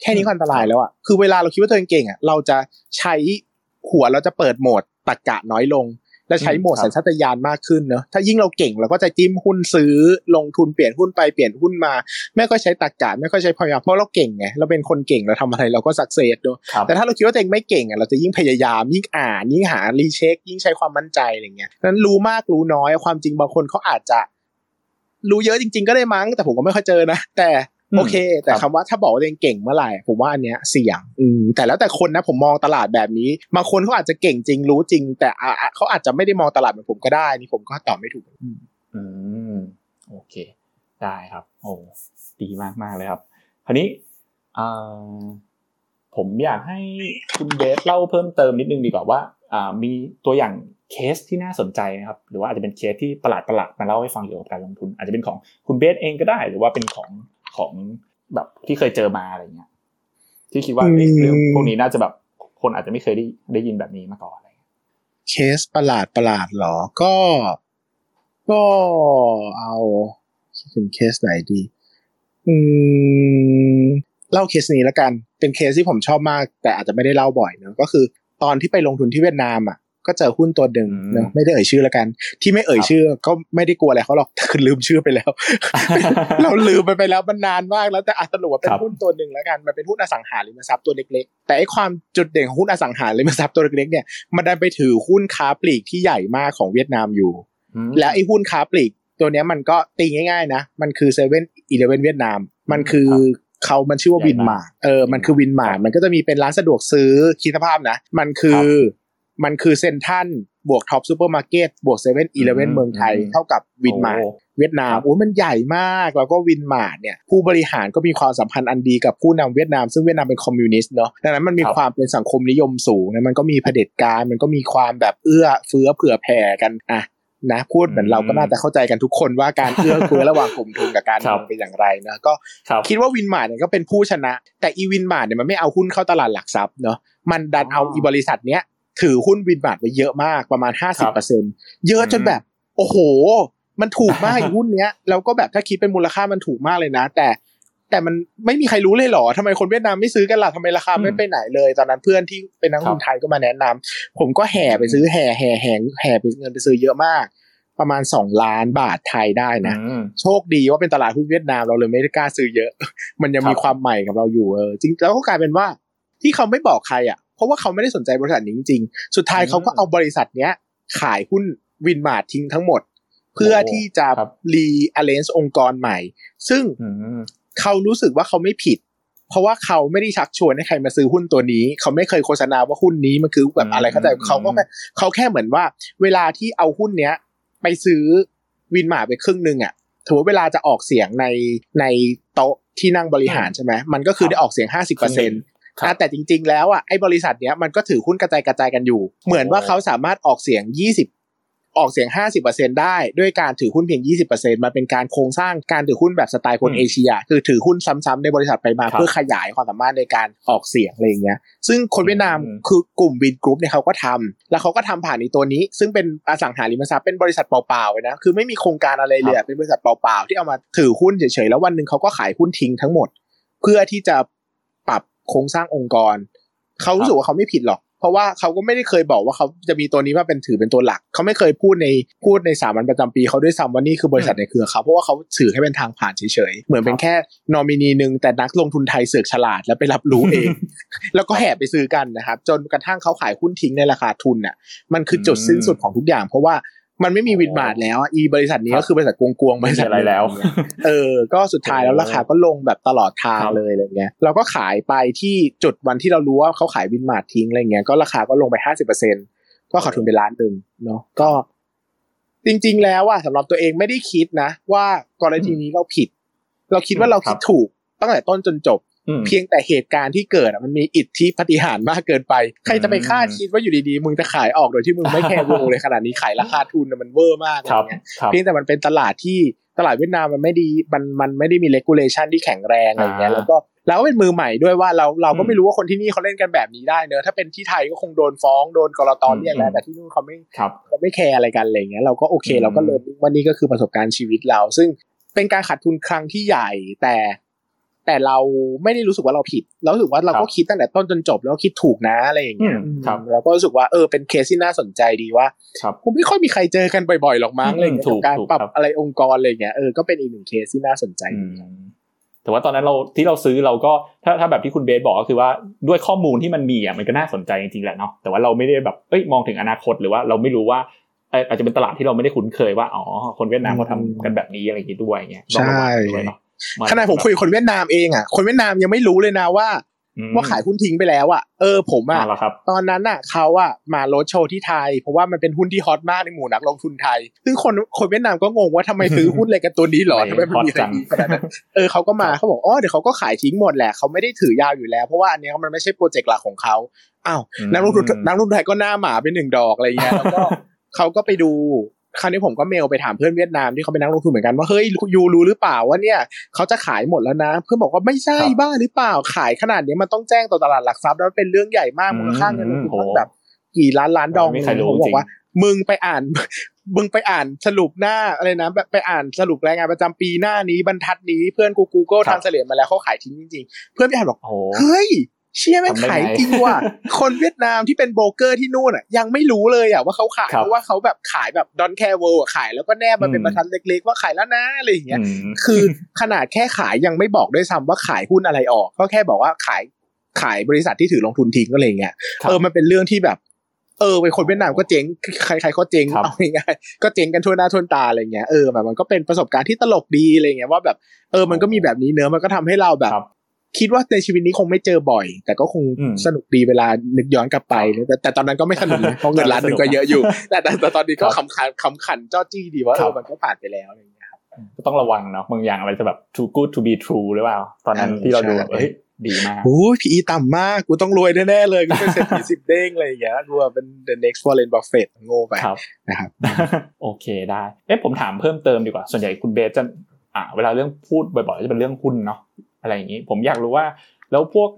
ยแค่นี้ก็อันตรายแล้วคือเวลาเราคิดว่าตัวเองเก่งเราจะใช้หัวเราจะเปิดโหมดตรรกะน้อยลง และใช้โหมดสัญชาตญาณมากขึ้นเนอะถ้ายิ่งเราเก่งเราก็จะจิ้มหุ้นซื้อลงทุนเปลี่ยนหุ้นไปเปลี่ยนหุ้นมาไม่ก็ใช้ตรรกะไม่ก็ใช้พยายามเพราะเราเก่งไงเราเป็นคนเก่งเราทำอะไรเราก็สักเซสเนอะแต่ถ้าเราคิดว่าตัวเองไม่เก่งอ่ะเราจะยิ่งพยายามยิ่งอ่านยิ่งหารีเช็คยิ่งใช้ความมั่นใจอะไรเงี้ยนั้นรู้มากรู้น้อยความจริงบางคนเขาอาจจะรู้เยอะจริงๆก็ได้มั้งแต่ผมก็ไม่ค่อยเจอนะแต่โอเคแต่คำว่าถ้าบอกว่าตัวเองเก่งเมื่อไหร่ผมว่าอันเนี้ยเสี่ยงแต่แล้วแต่คนนะผมมองตลาดแบบนี้บางคนเขาอาจจะเก่งจริงรู้จริงแต่เขาอาจจะไม่ได้มองตลาดเหมือนผมก็ได้นี่ผมก็ตอบไม่ถูกโอเคได้ครับโอ้ดีมากมากเลยครับคราวนี้ผมอยากให้คุณเบสเล่าเพิ่มเติมนิดนึงดีกว่าว่ามีตัวอย่างเคสที่น่าสนใจนะครับหรือว่าอาจจะเป็นเคสที่ประหลาดมาเล่าให้ฟังเกี่ยวกับการลงทุนอาจจะเป็นของคุณเบสเองก็ได้หรือว่าเป็นของแบบที่เคยเจอมาอะไรเงี้ยที่คิดว่าเรื่องพวกนี้น่าจะแบบคนอาจจะไม่เคยได้ยินแบบนี้มาก่อนอะไรเคสประหลาดหรอก็เอาถึงเคสไหนดีเล่าเคสนี้ละกันเป็นเคสที่ผมชอบมากแต่อาจจะไม่ได้เล่าบ่อยเนอะก็คือตอนที่ไปลงทุนที่เวียดนามอ่ะก็เจอหุ้นตัวหนึ่งเนาะไม่ได้เอ่ยชื่อแล้วกันที่ไม่เอ่ยชื่อก็ไม่ได้กลัวอะไรเขาหรอกคือลืมชื่อไปแล้ว เราลืมไปแล้วมันนานมากแล้วแต่สรุปว่าเป็นหุ้นตัวหนึ่งแล้วกันมันเป็นหุ้นอสังหาริมทรัพย์ตัวเล็กๆแต่ไอ้ความจุดเด่นของหุ้นอสังหาริมทรัพย์ตัวเล็กๆเนี่ยมันได้ไปถือหุ้นค้าปลีกที่ใหญ่มากของเวียดนามอยู่แล้วไอ้หุ้นค้าปลีกตัวเนี้ยมันก็ตีง่ายๆนะมันคือ 7-Eleven เวียดนามมันคือเขามันชื่อว่าวินมามันคือวินมามันก็จะมีเป็นร้านสะดวกซื้อคิดสภาพนะมันคือเซ็นทรัลบวกท็อปซูเปอร์มาร์เก็ตบวก 7-Eleven เมืองไทยเท่ากับวินมาร์ทเวียดนามโอ้มันใหญ่มากแล้วก็วินมาร์ทเนี่ยผู้บริหารก็มีความสัมพันธ์อันดีกับผู้นำเวียดนามซึ่งเวียดนามเป็นคอมมิวนิสต์เนาะดังนั้นมันมีความเป็นสังคมนิยมสูงนะมันก็มีเผด็จการมันก็มีความแบบเอื้อเฟื้อเผื่อแผ่กันอ่ะนะพูดเหมือนเราก็น่าจะเข้าใจกันทุกคนว่าการเอื้อเฟื้อระหว่างกลุ่มทุนกับการลงทุนเป็นอย่างไรนะก็คิดว่าวินมาร์ทเนี่ยก็เป็นผู้ชนะแต่อีวินมาร์ทเนี่ยมันไม่เอาหุ้นเข้าตลาดหลักทรัพย์เนาะมันดันเอาอีบริษัทเนี้ยถือหุ้นวินมาร์ทไปเยอะมากประมาณ 50% เยอะจนแบบโอ้โหมันถูกมากหุ้นเนี้ยแล้วก็แบบถ้าคิดเป็นมูลค่ามันถูกมากเลยนะแต่มันไม่มีใครรู้เลยหรอทำไมคนเวียดนามไม่ซื้อกันล่ะทำไมราคาไม่ไปไหนเลยตอนนั้นเพื่อนที่เป็นนักลงทุนไทยก็มาแนะนำผมก็แห่ไปซื้อแห่ไปเงินไปซื้อเยอะมากประมาณ2ล้านบาทไทยได้นะโชคดีว่าเป็นตลาดหุ้นเวียดนามเราเลยไม่ได้กล้าซื้อเยอะมันยังมีความใหม่กับเราอยู่จริงแล้วก็กลายเป็นว่าที่เขาไม่บอกใครอ่ะเพราะว่าเขาไม่ได้สนใจบริษัทนี้จริงๆสุดท้ายเขาก็เอาบริษัทเนี้ยขายหุ้นวินมาร์ททิ้งทั้งหมดเพื่อที่จะรีอะเลนซ์องค์กรใหม่ซึ่งเขารู้สึกว่าเขาไม่ผิดเพราะว่าเขาไม่ได้ชักชวนให้ใครมาซื้อหุ้นตัวนี้เขาไม่เคยโฆษณาว่าหุ้นนี้มันคือแบบอะไรเข้าใจเขาแค่เหมือนว่าเวลาที่เอาหุ้นเนี้ยไปซื้อวินมาร์ทไปครึ่งนึงอ่ะถือว่าเวลาจะออกเสียงในโต๊ะที่นั่งบริหารใช่ไหมมันก็คือได้ออกเสียง 50%แต่จริงๆแล้วอ่ะไอ้บริษัทเนี้ยมันก็ถือหุ้นกระจายกันอยู่เหมือนว่าเขาสามารถออกเสียง20ออกเสียง 50% ได้ด้วยการถือหุ้นเพียง 20% มันเป็นการโครงสร้างการถือหุ้นแบบสไตล์คนเอเชียคือถือหุ้นซ้ำๆในบริษัทไปมาเพื่อขยายความสามารถในการออกเสียงอะไรอย่างเงี้ยซึ่งคนเวียดนามคือกลุ่มวินกรุ๊ปเนี่ยเขาก็ทำแล้วเขาก็ทำผ่านในตัวนี้ซึ่งเป็นอสังหาริมทรัพย์เป็นบริษัทเปล่าๆนะคือไม่มีโครงการอะไรเลยเป็นบริษัทเปล่าๆที่เอามาถือหุ้นเฉยๆแล้ววันนึงเขาก็ขายหุ้นทิ้งทั้งหมดเพื่อที่จะโครงสร้างองค์กรเขารู้สึกว่าเขาไม่ผิดหรอกเพราะว่าเขาก็ไม่ได้เคยบอกว่าเขาจะมีตัวนี้มาเป็นถือเป็นตัวหลักเขาไม่เคยพูดในสามัญประจำปีเขาด้วยซ้ำว่านี่คือบริษัทในเครือเขาเพราะว่าเขาถือให้เป็นทางผ่านเฉยๆเหมือนเป็นแค่นอมินีนึงแต่นักลงทุนไทยเสือกฉลาดแล้วไปรับรู้เอง แล้วก็แห่ไปซื้อกันนะครับจนกระทั่งเขาขายหุ้นทิ้งในราคาทุนน่ะมันคือจุดสิ้นสุดของทุกอย่างเพราะว่ามันไม่มีวินมาร์ทแล้วอีบริษัทนี้ก็คือบริษัทกวงบริษัทอะไรแล้วก็สุดท้ายแล้วราคาก็ลงแบบตลอดทางเลยอะไรเงี้ยเราก็ขายไปที่จุดวันที่เรารู้ว่าเขาขายวินมาร์ททิ้งอะไรเงี้ยก็ราคาก็ลงไป 50% ก็ขาดทุนไปล้านนึงเนาะก็จริงๆแล้วอ่ะสำหรับตัวเองไม่ได้คิดนะว่ากรณีนี้เราผิดเราคิดว่าเราคิดถูกตั้งแต่ต้นจนจบเพียงแต่เหตุการณ์ที่เกิดมันมีอิทธิปาฏิหาริย์มากเกินไปใครจะไปคาดคิดว่าอยู่ดีๆมึงจะขายออกโดยที่มึงไม่แคร์วงเลยขนาดนี้ขายราคาทุนมันเวอร์มากอย่างเงี้ยเพียงแต่มันเป็นตลาดที่ตลาดเวียดนามมันไม่ดีมันไม่ได้มีเลกูเลชันที่แข็งแรงอะไรอย่างเงี้ยแล้วก็เราเป็นมือใหม่ด้วยว่าเราก็ไม่รู้ว่าคนที่นี่เขาเล่นกันแบบนี้ได้เนอะถ้าเป็นที่ไทยก็คงโดนฟ้องโดนก.ล.ต.เรียกแล้วแต่ที่นู่นเขาไม่แคร์อะไรกันอะไรอย่างเงี้ยเราก็โอเคเราก็เลยวันนี้ก็คือประสบการณ์ชีวิตเราซึ่งเป็นการขาดทุนครั้งที่ใหญ่แต่ แต่เราไม่ได้รู้สึกว่าเราผิดเรารู้สึกว่าเราก็คิดตั้งแต่ต้นจนจบแล้วคิดถูกนะอะไรอย่างเงี้ยเราก็รู้สึกว่าเป็นเคสที่น่าสนใจดีว่าผมไม่ค่อยมีใครเจอกันบ่อยๆหรอกมั้งเรื่องการปรับอะไรองค์กรอะไรอย่างเงี้ยก็เป็นอีกหนึ่งเคสที่น่าสนใจแต่ว่าตอนนั้นเราที่เราซื้อเราก็ถ้าแบบที่คุณเบสบอกก็คือว่าด้วยข้อมูลที่มันมีมันก็น่าสนใจจริงๆแหละเนาะแต่ว่าเราไม่ได้แบบมองถึงอนาคตหรือว่าเราไม่รู้ว่าอาจจะเป็นตลาดที่เราไม่ได้คุ้นเคยว่าคนเวียดนามเขาทำกันแบบนี้อะไรอย่างงี้ด้วยเงี้ยใช่ขณะผมคุยคนเวียดนามเองอ่ะคนเวียดนามยังไม่รู้เลยนะว่าขายหุ้นทิ้งไปแล้วอ่ะผมอ่ะตอนนั้นอ่ะเขาอ่ะมาโรดโชว์ที่ไทยเพราะว่ามันเป็นหุ้นที่ฮอตมากในหมู่นักลงทุนไทยซึ่งคนเวียดนามก็งงว่าทำไมซื้อหุ้นอะไรกันตัวนี้หรอทำไมมันมีอะไรขนาดนั้นเขาก็มาเขาบอกเดี๋ยวเขาก็ขายทิ้งหมดแหละเขาไม่ได้ถือยาวอยู่แล้วเพราะว่าอันนี้มันไม่ใช่โปรเจกต์หลักของเขานักลงทุนไทยก็หน้าหมาไปหนึ่งดอกอะไรเงี้ยแล้วก็เขาก็ไปดูคราวนี้ผมก็เมลไปถามเพื่อนเวียดนามที่เขาเป็นนักลงทุนเหมือนกันว่าเฮ้ยยูรู้หรือเปล่าว่าเนี่ยเขาจะขายหมดแล้วนะเพื่อนบอกว่าไม่ใช่บ้าหรือเปล่าขายขนาดนี้มันต้องแจ้งต่อตลาดหลักทรัพย์แล้วเป็นเรื่องใหญ่มากมูลค่าเงินมันต้องแบบกี่ล้านดองผมบอกว่ามึงไปอ่านสรุปหน้าอะไรนะแบบไปอ่านสรุปรายงานประจำปีหน้านี้บรรทัดนี้เพื่อนกู Google Translate มาแล้วเขาขายทิ้งจริงๆเพื่อนพี่อ่านบอกเฮ้ยเชี่ยไม่ขายจริงว่ะคนเวียดนามที่เป็นโบรกเกอร์ที่นู่นอ่ะยังไม่รู้เลยอ่ะว่าเขาขายเพราะว่าเขาแบบขายแบบดอนแคร์เวิลด์ขายแล้วก็แนบมันเป็นบรรทัดเล็กๆว่าขายแล้วนะอะไรอย่างเงี้ยคือขนาดแค่ขายยังไม่บอกด้วยซ้ำว่าขายหุ้นอะไรออกก็แค่บอกว่าขายบริษัทที่ถือลงทุนทิ้งก็อะไรอย่างเงี้ยมันเป็นเรื่องที่แบบเป็นคนเวียดนามก็เจ๊งใครๆก็เจ๊งเอาง่ายๆก็เจ๊งกันทั่วหน้าทั่วตาอะไรเงี้ยแบบมันก็เป็นประสบการณ์ที่ตลกดีอะไรเงี้ยว่าแบบมันก็มีแบบนี้เนอะมันก็ทำให้เราแบบคิดว่าในชีวิตนี้คงไม่เจอบ่อยแต่ก็คงสนุกดีเวลานึกย้อนกลับไปแต่ตอนนั้นก็ไม่สนุกเพราะเงินล้านนึงก็เยอะอยู่แต่ตอนนี้ก็ขำขันจ้อจี้ดีว่ามันก็ผ่านไปแล้วอะไรอย่างเงี้ยครับก็ต้องระวังเนาะบางอย่างอะไรจะแบบ too good to be true หรือเปล่าตอนนั้นที่เราดูแบบดีมากโอ้ย PE ต่ำมากกูต้องรวยแน่ๆเลยกูเป็นเศรษฐี10 เด้งอะไรอย่างเงี้ยกูว่าเป็น the next Warren Buffett โง่ไปนะครับโอเคได้ผมถามเพิ่มเติมดีกว่าส่วนใหญ่คุณเบสจะเวลาเรื่องพูดบ่อยๆจะเป็นเรื่องหุ้นเนาะอะไรอย่างนี้ผมอยากรู้ว่าแล้วพว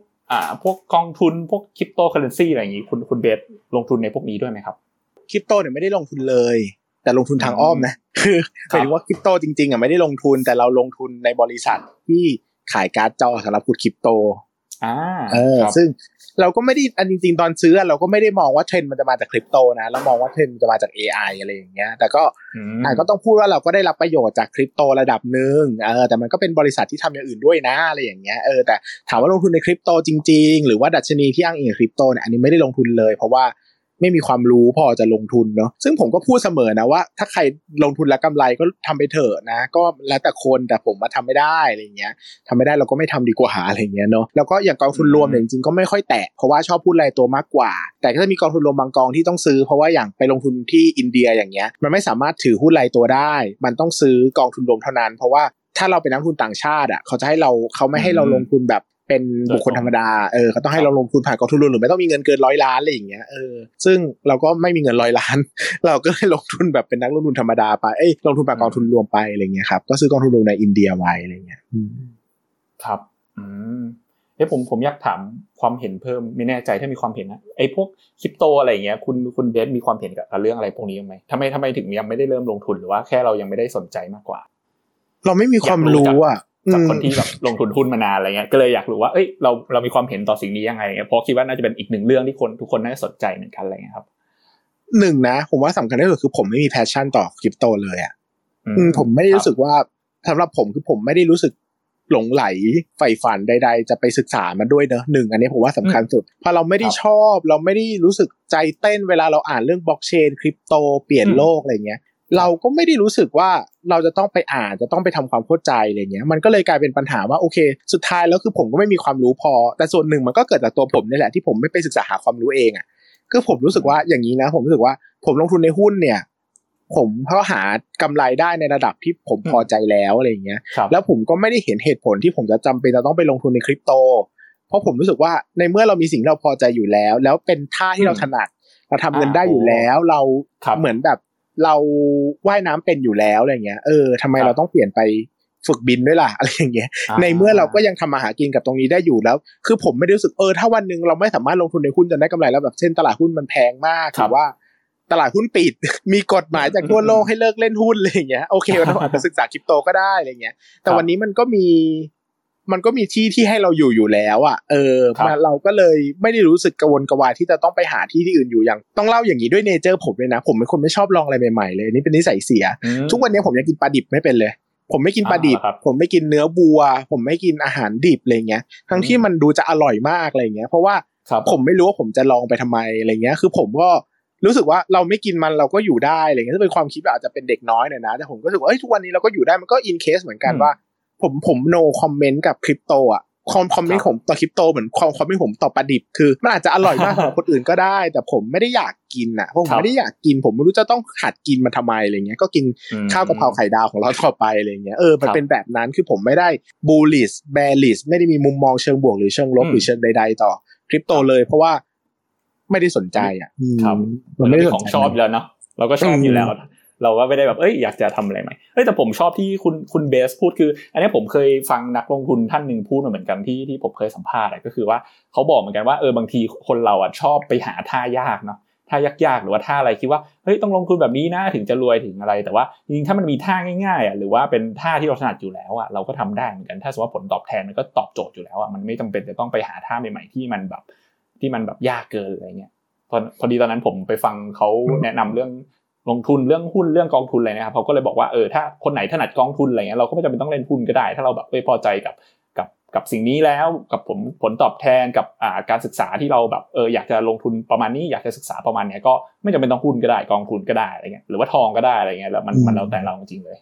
กกองทุนพวกคริปโตเคอเรนซีอะไรอย่างนี้คุณเบสลงทุนในพวกนี้ด้วยไหมครับคริปโตเนี่ยไม่ได้ลงทุนเลยแต่ลงทุนทางอ้อมนะคือหมายถึงว่าคริปโตจริงๆไม่ได้ลงทุนแต่เราลงทุนในบริษัทที่ขายการ์ดจอสำหรับพูดคริปโตซึ่งเราก็ไม่ได้อันจริงๆตอนซื้อเราก็ไม่ได้มองว่าเทรนด์มันจะมาจากคริปโตนะเรามองว่าเทรนด์มันจะมาจาก AI อะไรอย่างเงี้ยแต่ก็ต้องพูดว่าเราก็ได้รับประโยชน์จากคริปโตระดับนึงแต่มันก็เป็นบริษัทที่ทำอย่างอื่นด้วยนะอะไรอย่างเงี้ยแต่ถามว่าลงทุนในคริปโตจริงๆหรือว่าดัชนีที่อ้างอิงคริปโตเนี่ยอันนี้ไม่ได้ลงทุนเลยเพราะว่าไม่มีความรู้พอจะลงทุนเนาะซึ่งผมก็พูดเสมอนะว่าถ้าใครลงทุนแล้วกำไรก็ทำไปเถอะนะก็แล้วแต่คนแต่ผมว่าทำไม่ได้อะไรเงี้ยทำไม่ได้เราก็ไม่ทำดีกว่าอะไรเงี้ยเนาะแล้วก็อย่างกองทุนรวมเนี่ยจริงๆก็ไม่ค่อยแตะเพราะว่าชอบพูดรายตัวมากกว่าแต่ก็จะมีกองทุนรวมบางกองที่ต้องซื้อเพราะว่าอย่างไปลงทุนที่อินเดียอย่างเงี้ยมันไม่สามารถถือหุ้นรายตัวได้มันต้องซื้อกองทุนรวมเท่านั้นเพราะว่าถ้าเราเป็นนักทุนต่างชาติอ่ะเขาจะให้เราเขาไม่ให้เราลงทุนแบบเป็นบุคคลธรรมดาเขาต้องให้เราลงทุนผ่านกองทุนรวมหรือไม่ต้องมีเงินเกิน100ล้านอะไรอย่างเงี้ยซึ่งเราก็ไม่มีเงิน100ล้านเราก็เลยลงทุนแบบเป็นนักลงทุนธรรมดาไปลงทุนผ่านกองทุนรวมไปอะไรเงี้ยครับก็ซื้อกองทุนรวมในอินเดียไว้อะไรเงี้ยครับผมอยากถามความเห็นเพิ่มไม่แน่ใจถ้ามีความเห็นนะไอ้พวกคริปโตอะไรอย่างเงี้ยคุณเบสมีความเห็นกับเรื่องอะไรพวกนี้มั้ยทำไมถึงยังไม่ได้เริ่มลงทุนหรือว่าแค่เรายังไม่ได้สนใจมากกว่าเราไม่มีความรู้อ่ะจากคนที่แบบลงทุนหุ้นมานานอะไรเงี้ยก็เลยอยากรู้ว่าเรามีความเห็นต่อสิ่งนี้ยังไงเพราะคิดว่าน่าจะเป็นอีกหนึ่งเรื่องที่คนทุกคนน่าจะสนใจเหมือนกันอะไรเงี้ยครับหนึ่งนะผมว่าสำคัญที่สุดคือผมไม่มีแพชชั่นต่อคริปโตเลยอ่ะผมไม่ได้รู้สึกว่าสำหรับผมคือผมไม่ได้รู้สึกหลงไหลใฝ่ฝันใดๆจะไปศึกษามันด้วยเนอะหนึ่งอันนี้ผมว่าสำคัญสุดพอเราไม่ได้ชอบเราไม่ได้รู้สึกใจเต้นเวลาเราอ่านเรื่องบล็อกเชนคริปโตเปลี่ยนโลกอะไรเงี้ยเราก็ไม่ได้รู้สึกว่าเราจะต้องไปอ่านจะต้องไปทำความเข้าใจอะไรเงี้ยมันก็เลยกลายเป็นปัญหาว่าโอเคสุดท้ายแล้วคือผมก็ไม่มีความรู้พอแต่ส่วนหนึ่งมันก็เกิดจากตัวผมนี่แหละที่ผมไม่ไปศึกษาหาความรู้เองอ่ะคือผมรู้สึกว่าอย่างนี้นะผมรู้สึกว่าผมลงทุนในหุ้นเนี่ยผมก็หากำไรได้ในระดับที่ผมพอใจแล้วอะไรเงี้ยแล้วผมก็ไม่ได้เห็นเหตุผลที่ผมจะจำเป็นจะต้องไปลงทุนในคริปโตเพราะผมรู้สึกว่าในเมื่อเรามีสิ่งเราพอใจอยู่แล้วแล้วเป็นท่าที่เราถนัดเราทำเงินได้อยู่แล้วเราเหมือนแบบเราว่ายน้ำเป็นอยู่แล้วอะไรเงี้ยทำไมเราต้องเปลี่ยนไปฝึกบินด้วยล่ะอะไรอย่างเงี้ยในเมื่อเราก็ยังทำมาหากินกับตรงนี้ได้อยู่แล้วคือผมไม่ได้รู้สึกถ้าวันนึงเราไม่สามารถลงทุนในหุ้นจนได้กำไรแล้วแบบเช่นตลาดหุ้นมันแพงมากหรือว่าตลาดหุ้นปิดมีกฎหมายจากทั่วโลกให้เลิกเล่นหุ้นอะไรอย่างเงี้ยโอเคเราอาจจะศึกษาคริปโตก็ได้อะไรเงี้ยแต่วันนี้มันก็มี มันก็มีที่ที่ให้เราอยู่แล้วอ่ะเราก็เลยไม่ได้รู้สึกกังวลกระวายที่จะต้องไปหาที่อื่นอยู่อย่างต้องเล่าอย่างนี้ด้วยเนเจอร์ผมเลยนะผมเป็นคนไม่ชอบลองอะไรใหม่ๆเลยนี่เป็นนิสัยเสียทุกวันนี้ผมยังกินปลาดิบไม่เป็นเลยผมไม่กินปลาดิบผมไม่กินเนื้อบัวผมไม่กินอาหารดิบอะไรเงี้ยทั้งที่มันดูจะอร่อยมากอะไรเงี้ยเพราะว่าผมไม่รู้ว่าผมจะลองไปทำไมอะไรเงี้ยคือผมก็รู้สึกว่าเราไม่กินมันเราก็อยู่ได้อะไรเงี้ยถ้าเป็นความคิดแบบอาจจะเป็นเด็กน้อยหน่อยนะแต่ผมก็รู้สึกว่าทุกวันนี้เราก็อยู่ได้มันก็อินเคสเหมือนกันว่าผมโนคอมเมนต์กับคริปโตอ่ะคอมเมนต์ผมต่อคริปโตเหมือนคอมเมนต์ผมต่อปลาดิบคือมันอาจจะอร่อยมากสำหรับคนอื่นก็ได้แต่ผมไม่ได้อยากกินอ่ะเพราะผมไม่ได้อยากกินผมไม่รู้จะต้องหัดกินมันทำไมอะไรเงี้ยก็กินข้าวกะเพราไข่ดาวของเราต่อไปอะไรเงี้ยมันเป็นแบบนั้นคือผมไม่ได้bullish bearishไม่ได้มีมุมมองเชิงบวกหรือเชิงลบหรือเชิงใดๆต่อคริปโตเลยเพราะว่าไม่ได้สนใจอ่ะมันไม่ได้ของชอบแล้วเนาะเราก็ชอบอยู่แล้วเราก็ไม่ได้แบบอยากจะทำอะไรใหม่แต่ผมชอบที่คุณเบสพูดคืออันนี้ผมเคยฟังนักลงทุนท่านนึงพูดเหมือนกันที่ผมเคยสัมภาษณ์ก็คือว่าเขาบอกเหมือนกันว่าบางทีคนเราอ่ะชอบไปหาท่ายากเนาะท่ายากๆหรือว่าท่าอะไรคิดว่าต้องลงทุนแบบนี้นะถึงจะรวยถึงอะไรแต่ว่าจริงๆถ้ามันมีท่าง่ายๆอ่ะหรือว่าเป็นท่าที่เราถนัดอยู่แล้วอ่ะเราก็ทำได้เหมือนกันถ้าสมมติว่าผลตอบแทนมันก็ตอบโจทย์อยู่แล้วอ่ะมันไม่จำเป็นจะต้องไปหาท่าใหม่ๆที่มันแบบยากเกินอะไรเงี้ยพอดีตอนนั้นผมไปฟังเขาแนะนำเรื่องลงทุนเรื่องหุ้นเรื่องกองทุนอะไรนะครับเขาก็เลยบอกว่าถ้าคนไหนถนัดกองทุนอะไรเงี้ยเราก็ไม่จำเป็นต้องเล่นหุ้นก็ได้ถ้าเราแบบพอใจกับสิ่งนี้แล้วกับผลตอบแทนกับการศึกษาที่เราแบบอยากจะลงทุนประมาณนี้อยากจะศึกษาประมาณเนี้ยก็ไม่จำเป็นต้องหุ้นก็ได้กองทุนก็ได้อะไรเงี้ยหรือว่าทองก็ได้อะไรเงี้ยแล้วมันแล้วแต่เราจริงเลย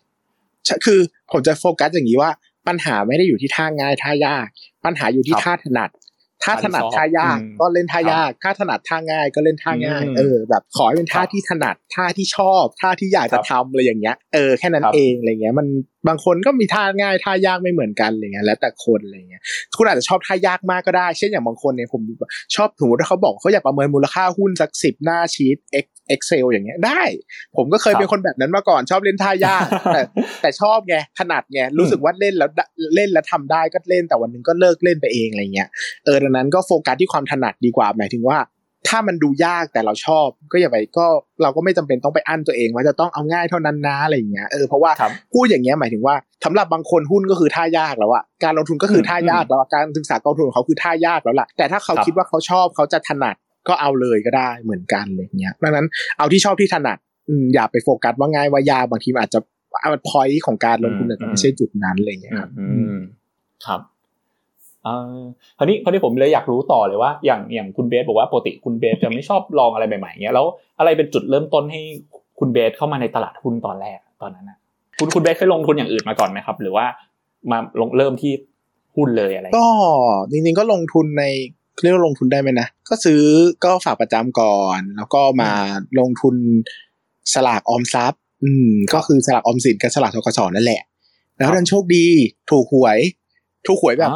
คือผมจะโฟกัสอย่างนี้ว่าปัญหาไม่ได้อยู่ที่ท่าง่ายท่ายากปัญหาอยู่ที่ท่าถนัดถ้าถนัดท่ายากก็เล่นท่ายากถ้าถนัดท่าง่ายก็เล่นท่าง่ายแบบขอให้เป็นท่าที่ถนัดท่าที่ชอบท่าที่อยากจะทำอะไรอย่างเงี้ยแค่นั้นเองอะไรเงี้ยมันบางคนก็มีท่าง่ายท่ายากไม่เหมือนกันอะไรเงี้ยแล้วแต่คนอะไรเงี้ยคุณอาจจะชอบท่ายากมากก็ได้เช่นอย่างบางคนเนี่ยผมชอบสมมติว่าเขาบอกเขาอยากประเมินมูลค่าหุ้นสัก10หน้าชีทExcel อย่างเงี้ยได้ผมก็เคยเป็นคนแบบนั้นมาก่อนชอบเล่นท่ายากแต่ชอบไงถนัดไงรู้สึกว่าเล่นแล้วทำได้ก็เล่นแต่วันนึงก็เลิกเล่นไปเองอะไรเงี้ยดังนั้นก็โฟกัสที่ความถนัดดีกว่าหมายถึงว่าถ้ามันดูยากแต่เราชอบก็อย่าไปก็เราก็ไม่จำเป็นต้องไปอั้นตัวเองว่าจะต้องเอาง่ายเท่านั้นนะอะไรอย่างเงี้ยเพราะว่าพูดอย่างเงี้ยหมายถึงว่าสำหรับบางคนหุ้นก็คือท่ายากแล้วอะการลงทุนก็คือท่ายากแล้วการศึกษากองทุนของเขาคือท่ายากแล้วล่ะแต่ถ้าเขาคิดว่าเขาชอบเขาจะถนัดก็เอาเลยก็ได้เหมือนกันอะไรเงี้ยดังนั้นเอาที่ชอบที่ถนัดอย่าไปโฟกัสว่าง่ายว่ายากบางทีอาจจะมันพอยต์ของการลงทุนไม่ใช่จุดนั้นอะไรเงี้ยครับคราวนี้ผมเลยอยากรู้ต่อเลยว่าอย่างคุณเบสบอกว่าปกติคุณเบสจะไม่ชอบลองอะไรใหม่ๆเงี้ยแล้วอะไรเป็นจุดเริ่มต้นให้คุณเบสเข้ามาในตลาดหุ้นตอนแรกตอนนั้นน่ะคุณเบสเคยลงทุนอย่างอื่นมาก่อนมั้ยครับหรือว่ามาลงเริ่มที่หุ้นเลยอะไรก็จริงๆก็ลงทุนในเรียกว่าลงทุนได้มั้ยนะก็ซื้อก็ฝากประจำก่อนแล้วก็มาลงทุนสลากออมทรัพย์ก็คือสลากออมสินกับสลากธกส.นั่นแหละแล้วดันโชคดีถูกหวยแบบ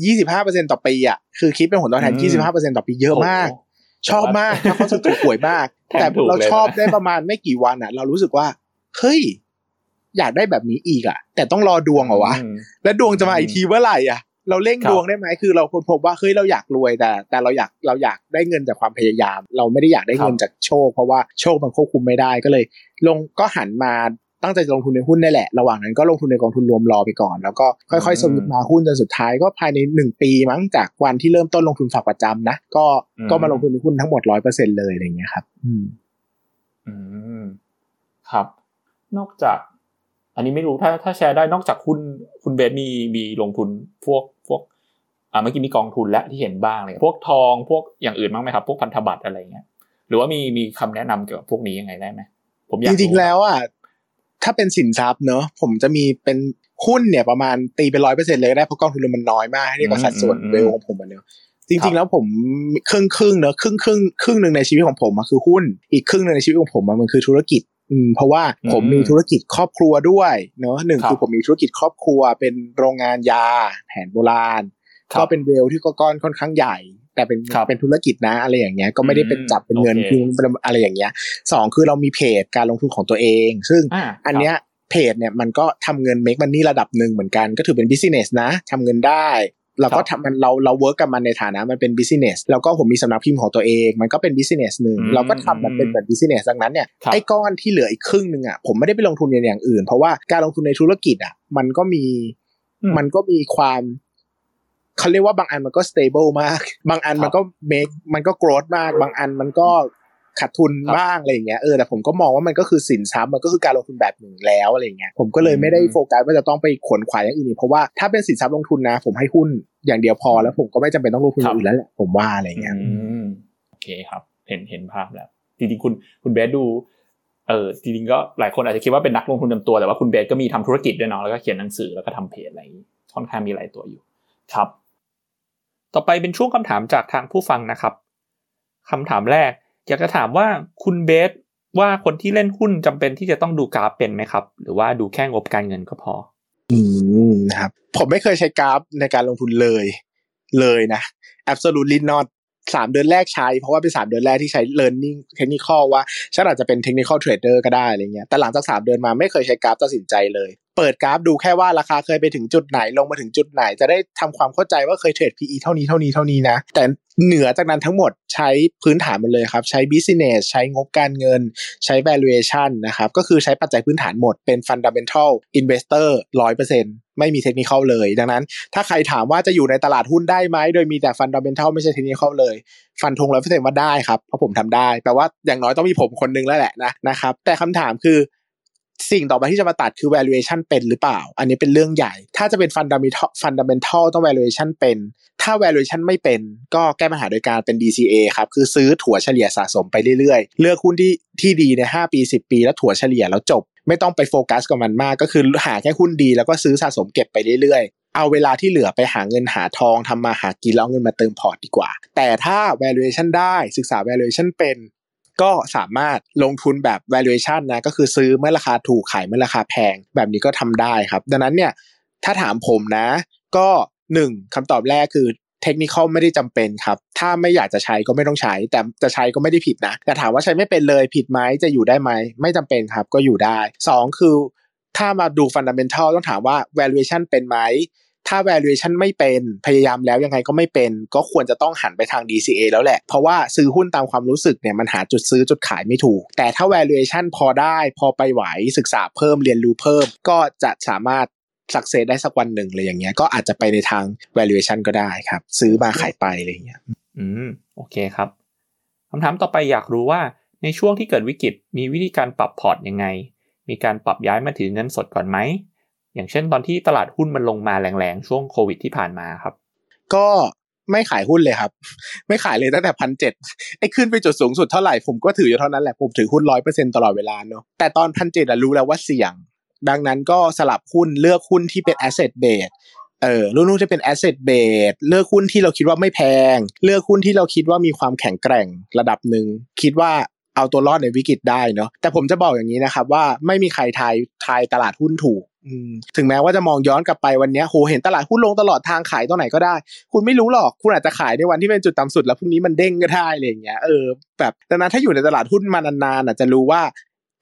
25% ต่อปีอ่ะคือคิดเป็นผลตอบแทน 25% ต่อปีเยอะมากชอบมากแล้วก็ถูกหวยมากแต่เราชอบได้ประมาณไม่กี่วันอ่ะเรารู้สึกว่าเฮ้ยอยากได้แบบนี้อีกอ่ะแต่ต้องรอดวงเหรอวะแล้วดวงจะมาอีกทีเมื่อไหร่อ่ะเราเร่งดวงได้ไหมคือเราค้นพบว่าเฮ้ยเราอยากรวยแต่เราอยากได้เงินจากความพยายามเราไม่ได้อยากได้เงินจากโชคเพราะว่าโชคมันควบคุมไม่ได้ก็เลยลงก็หันมาตั้งใจจะลงทุนในหุ้นได้แหละระหว่างนั้นก็ลงทุนในกองทุนรวมรอไปก่อนแล้วก็ค่อยๆสวิตช์มาหุ้นจนสุดท้ายก็ภายใน1ปีมั้งจากวันที่เริ่มต้นลงทุนฝากประจำนะก็มาลงทุนในหุ้นทั้งหมด 100% เลยอะไรอย่างเงี้ยครับครับนอกจากอันนี้ไม่รู้ถ้าแชร์ได้นอกจากคุณเบสมีลงทุนพวกเมื่อกี้มีกองทุนและที่เห็นบ้างเลยพวกทองพวกอย่างอื่นบ้างมั้ยครับพวกพันธบัตรอะไรเงี้ยหรือว่ามีคำแนะนำเกี่ยวกับพวกนี้ยังไงได้มั้ยผมอยากจริงๆแล้วอ่ะถ้าเป็นสินทรัพย์เนอะผมจะมีเป็นหุ้นเนี่ยประมาณตีเป็น 100% เลยก็ได้เพราะกองทุนมันน้อยมากให้เรียกว่าสัดส่วนเร็วของผมมันเนอะจริงๆแล้วผมครึ่งเนอะครึ่งนึงในชีวิตของผมมันคือหุ้นอีกครึ่งนึงในชีวิตของผมมันคือธุรกิจเพราะว่าผมมีธุรกิจครอบครัวด้วยเนอะ1คือผมมีธุรกิจครอบครัวเป็นโรงงานยาแผนโบราณก็เป็นเวลที่ก้อนค่อนข้างใหญ่แต่เป็นธุรกิจนะอะไรอย่างเงี้ยก็ไม่ได้เป็นจับเป็นเงินคืออะไรอย่างเงี้ย2คือเรามีเพจการลงทุนของตัวเองซึ่งอันเนี้ยเพจเนี่ยมันก็ทำเงินเมคมันนี่ระดับหนึ่งเหมือนกันก็ถือเป็นบิสซิเนสนะทำเงินได้เราก็ทำมันเราเวิร์กกับมันในฐานะมันเป็นบิสซิเนสแล้วก็ผมมีสำนักพิมพ์ของตัวเองมันก็เป็นบิสซิเนสนึงเราก็ทำมันเป็นเหมือนบิสซิเนสดังนั้นเนี่ยไอ้ก้อนที่เหลืออีกครึ่งนึงอ่ะผมไม่ได้ไปลงทุนอย่างอื่นเพราะว่าการลงทุนในธุรกิจอ่ะมันก็มีความ เขาเรียกว่าบางอันมันก็ stable มากบางอันมันก็ make มันก็ growth มากบางอันมันก็ขาดทุนบ้างอะไรอย่างเงี้ยแต่ผมก็มองว่ามันก็คือสินทรัพย์มันก็คือการลงทุนแบบหนึ่งแล้วอะไรอย่างเงี้ยผมก็เลยไม่ได้โฟกัสว่าจะต้องไปขวนขวายอย่างอื่นเพราะว่าถ้าเป็นสินทรัพย์ลงทุนนะผมให้หุ้นอย่างเดียวพอแล้วผมก็ไม่จำเป็นต้องลงทุนอื่นแล้วแหละผมว่าอะไรอย่างเงี้ยโอเคครับเห็นภาพแล้วจริงๆคุณเบสดูจริงๆก็หลายคนอาจจะคิดว่าเป็นนักลงทุนเต็มตัวแต่ว่าคุณเบสก็มีทำธุรกิจด้วยเนาะแล้วก็เขียนหนังสือแล้วก็ทำเพจอะไรค่อนข้างมีหลายตัวอยู่ครับต่อไปเป็นช่วงคำถามจากทางผู้ฟังนะครับคำถามแรกอยากจะถามว่าคุณเบสว่าคนที่เล่นหุ้นจำเป็นที่จะต้องดูกราฟเป็นไหมครับหรือว่าดูแค่งบการเงินก็พอครับผมไม่เคยใช้กราฟในการลงทุนเลยนะ absolutely not 3 เดือนแรกใช้เพราะว่าเป็น3 เดือนแรกที่ใช้ learning technical ว่าฉันอาจจะเป็น technical trader ก็ได้อะไรเงี้ยแต่หลังจาก3 เดือนมาไม่เคยใช้กราฟตัดสินใจเลยเปิดกราฟดูแค่ว่าราคาเคยไปถึงจุดไหนลงมาถึงจุดไหนจะได้ทำความเข้าใจว่าเคยเทรด PE เท่านี้นะแต่เหนือจากนั้นทั้งหมดใช้พื้นฐานหมดเลยครับใช้ business ใช้งบการเงินใช้ valuation นะครับก็คือใช้ปัจจัยพื้นฐานหมดเป็น fundamental investor 100% ไม่มี technical เลยดังนั้นถ้าใครถามว่าจะอยู่ในตลาดหุ้นได้ไหมโดยมีแต่ fundamental ไม่ใช่ technical เลยฟันธง 100% ว่าได้ครับเพราะผมทำได้แปลว่าอย่างน้อยต้องมีผมคนนึงแล้วแหละนะครับแต่คำถามคือสิ่งต่อไปที่จะมาตัดคือ valuation เป็นหรือเปล่าอันนี้เป็นเรื่องใหญ่ถ้าจะเป็น fundamental ต้อง valuation เป็นถ้า valuation ไม่เป็นก็แก้ปัญหาโดยการเป็น DCA ครับคือซื้อถั่วเฉลี่ยสะสมไปเรื่อยๆเลือกหุ้นที่ดีใน5ปี10ปีแล้วถั่วเฉลี่ยแล้วจบไม่ต้องไปโฟกัสกับมันมากก็คือหาแค่หุ้นดีแล้วก็ซื้อสะสมเก็บไปเรื่อยๆเอาเวลาที่เหลือไปหาเงินหาทองทำมาหากินแล้วเอาเงินมาเติมพอร์ตดีกว่าแต่ถ้า valuation ได้ศึกษา valuation เป็นก็สามารถลงทุนแบบ valuation นะก็คือซื้อเมื่อราคาถูกขายเมื่อราคาแพงแบบนี้ก็ทำได้ครับดังนั้นเนี่ยถ้าถามผมนะก็1คำตอบแรกคือ technical ไม่ได้จำเป็นครับถ้าไม่อยากจะใช้ก็ไม่ต้องใช้แต่จะใช้ก็ไม่ได้ผิดนะแต่ถามว่าใช้ไม่เป็นเลยผิดไหมจะอยู่ได้ไหมไม่จำเป็นครับก็อยู่ได้2คือถ้ามาดู fundamental ต้องถามว่า valuation เป็นไหมถ้า valuation ไม่เป็นพยายามแล้วยังไงก็ไม่เป็นก็ควรจะต้องหันไปทาง DCA แล้วแหละเพราะว่าซื้อหุ้นตามความรู้สึกเนี่ยมันหาจุดซื้อจุดขายไม่ถูกแต่ถ้า valuation พอได้พอไปไหวศึกษาเพิ่มเรียนรู้เพิ่มก็จะสามารถสักเซสได้สักวันหนึ่งเลยอย่างเงี้ยก็อาจจะไปในทาง valuation ก็ได้ครับซื้อมาขายไปอะไรอย่างเงี้ยโอเคครับคำถามต่อไปอยากรู้ว่าในช่วงที่เกิดวิกฤตมีวิธีการปรับพอร์ตยังไงมีการปรับย้ายมาถือเงินสดก่อนไหมอย่างเช่นตอนที่ตลาดหุ้นมันลงมาแรงๆช่วงโควิดที่ผ่านมาครับก็ไม่ขายหุ้นเลยครับไม่ขายเลยตั้งแต่ 1,700 ไอ้ขึ้นไปจุดสูงสุดเท่าไหร่ผมก็ถืออยู่เท่านั้นแหละผมถือหุ้น 100% ตลอดเวลาเนาะแต่ตอน 1,700 อ่ะรู้แล้วว่าเสี่ยงดังนั้นก็สลับหุ้นเลือกหุ้นที่เป็น asset base รุ่นที่เป็น asset base เลือกหุ้นที่เราคิดว่าไม่แพงเลือกหุ้นที่เราคิดว่ามีความแข็งแกร่งระดับนึงคิดว่าเอาตัวรอดในวิกฤตได้เนาะแต่ผมจะบอกอย่างนี้นะครับว่าไม่มีใครทายตลาดหุ้นถูกถึงแม้ว่าจะมองย้อนกลับไปวันนี้โหเห็นตลาดหุ้นลงตลอดทางขายตรงไหนก็ได้คุณไม่รู้หรอกคุณอาจจะขายในวันที่เป็นจุดต่ำสุดแล้วพรุ่งนี้มันเด้งก็ได้อะไรอย่างเงี้ยแบบดังนั้นถ้าอยู่ในตลาดหุ้นมานานๆอาจจะรู้ว่า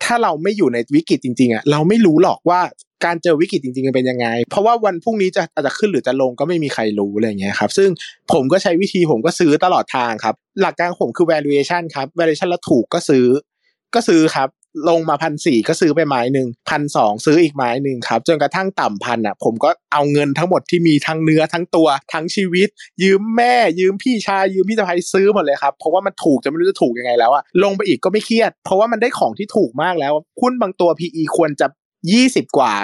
ถ้าเราไม่อยู่ในวิกฤตจริงๆอ่ะเราไม่รู้หรอกว่าการเจอวิกฤตจริงๆเป็นยังไงเพราะว่าวันพรุ่งนี้จะอาจจะขึ้นหรือจะลงก็ไม่มีใครรู้อะไรอย่างเงี้ยครับซึ่งผมก็ใช้วิธีผมก็ซื้อตลอดทางครับหลักการผมคือ valuation ครับ valuation แล้วถูกก็ซื้อครับลงมา 1,400 ก็ซื้อไปไม้หนึ่ง 1,200 ซื้ออีกไม้หนึ่งครับจนกระทั่งต่ำ 1,000 อ่ะผมก็เอาเงินทั้งหมดที่มีทั้งเนื้อทั้งตัวทั้งชีวิตยืมแม่ยืมพี่ชายยืมพี่สะใภ้ซื้อหมดเลยครับเพราะว่ามันถูกจะไม่รู้จะถูกยังไงแล้วอ่ะลงไปอีกก็ไม่เครียดเพราะว่ามันได้ของที่ถูกมากแล้วหุ้นบางตัว PE ควรจะ20กว่า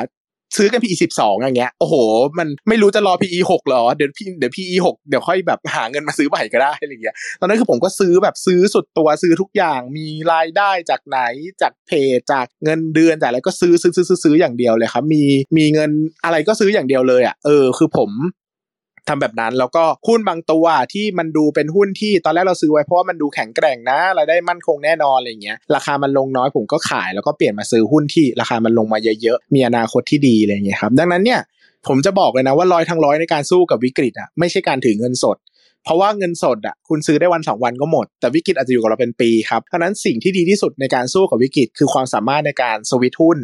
ซื้อกัน PE 12อย่างเงี้ยโอ้โหมันไม่รู้จะรอ PE 6หรอเดี๋ยว PE 6เดี๋ยวค่อยแบบหาเงินมาซื้อใหม่ก็ได้อะไรอย่างเงี้ยตอนนั้นคือผมก็ซื้อแบบซื้อสุดตัวซื้อทุกอย่างมีรายได้จากไหนจากเพจจากเงินเดือนจากอะไรก็ซื้ออย่างเดียวเลยครับมีเงินอะไรก็ซื้ออย่างเดียวเลยอ่ะคือผมทำแบบนั้นแล้วก็หุ้นบางตัวที่มันดูเป็นหุ้นที่ตอนแรกเราซื้อไว้เพราะว่ามันดูแข็งแกร่งนะรายได้มั่นคงแน่นอนอะไรเงี้ยราคามันลงน้อยผมก็ขายแล้วก็เปลี่ยนมาซื้อหุ้นที่ราคามันลงมาเยอะๆมีอนาคตที่ดีอะไรเงี้ยครับดังนั้นเนี่ยผมจะบอกเลยนะว่า100% ในการสู้กับวิกฤตอ่ะไม่ใช่การถือเงินสดเพราะว่าเงินสดอ่ะคุณซื้อได้วัน2วันก็หมดแต่วิกฤตอาจจะอยู่กับเราเป็นปีครับเพราะฉะนั้นสิ่งที่ดีที่สุดในการสู้กับวิกฤตคือความสามารถในการสวิตช์หุ้น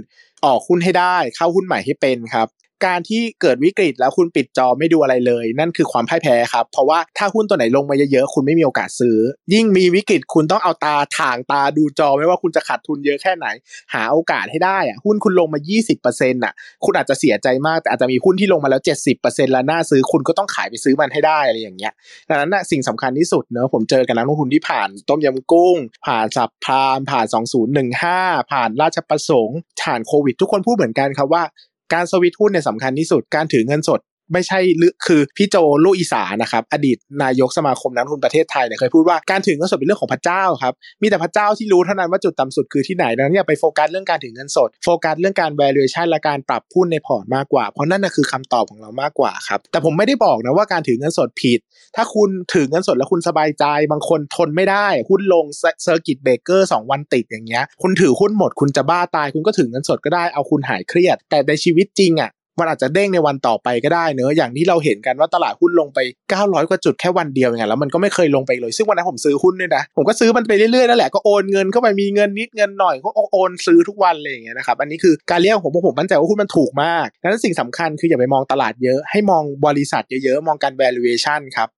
ออกหุ้นให้ได้เข้าหุ้นใหม่ให้เป็นครับ การที่เกิดวิกฤตแล้วคุณปิดจอไม่ดูอะไรเลยนั่นคือความพ่ายแพ้ครับเพราะว่าถ้าหุ้นตัวไหนลงมาเยอะๆคุณไม่มีโอกาสซื้อยิ่งมีวิกฤตคุณต้องเอาตาถ่างตาดูจอไม่ว่าคุณจะขาดทุนเยอะแค่ไหนหาโอกาสให้ได้อ่ะหุ้นคุณลงมา 20% น่ะคุณอาจจะเสียใจมากแต่อาจจะมีหุ้นที่ลงมาแล้ว 70% แล้วน่าซื้อคุณก็ต้องขายไปซื้อมันให้ได้อะไรอย่างเงี้ยดังนั้นน่ะสิ่งสำคัญที่สุดเนอะผมเจอกับนักลงทุนที่ผ่านต้มยำกุ้งผ่านสับพามผ่าน2015ผ่านราชประสงค์ผ่านโควิดทุกคนพูดเหมือนกันครับว่าการสวิตช์หุ้นเนี่ยสำคัญที่สุดการถือเงินสดไม่ใช่คือพี่โจลูกอีสานะครับอดีตนายกสมาคมนักลงทุนประเทศไทยเนี่ยเคยพูดว่าการถือเงินสดเป็นเรื่องของพระเจ้าครับมีแต่พระเจ้าที่รู้เท่านั้นว่าจุดต่ำสุดคือที่ไหนดังนั้นอย่าไปโฟกัสเรื่องการถือเงินสดโฟกัสเรื่องการ valuation และการปรับหุ้นในพอร์ตมากกว่าเพราะนั่นน่ะคือคำตอบของเรามากกว่าครับแต่ผมไม่ได้บอกนะว่าการถือเงินสดผิดถ้าคุณถือเงินสดแล้วคุณสบายใจบางคนทนไม่ได้หุ้นลงเซอร์กิตเบรกเกอร์2วันติดอย่างเงี้ยคุณถือหุ้นหมดคุณจะบ้าตายคุณก็ถือเงินสดก็ได้เอาคุณหายเครียดแต่ในชีวิตจริงอ่ะมันอาจจะเด้งในวันต่อไปก็ได้เนอะอย่างที่เราเห็นกันว่าตลาดหุ้นลงไป900กว่าจุดแค่วันเดียวอย่างเงี้ยแล้วมันก็ไม่เคยลงไปเลยซึ่งวันนั้นผมซื้อหุ้นด้วยนะผมก็ซื้อมันไปเรื่อยๆนั่นแหละก็โอนเงินเข้าไปมีเงินนิดเงินหน่อยก็โอนซื้อทุกวันเลยอย่างเงี้ยนะครับอันนี้คือการเลี้ยงของผมมั่นใจว่าหุ้นมันถูกมากดังนั้นสิ่งสำคัญคืออย่าไปมองตลาดเยอะให้มองบริษัทเยอะๆมองการ valuation ครับ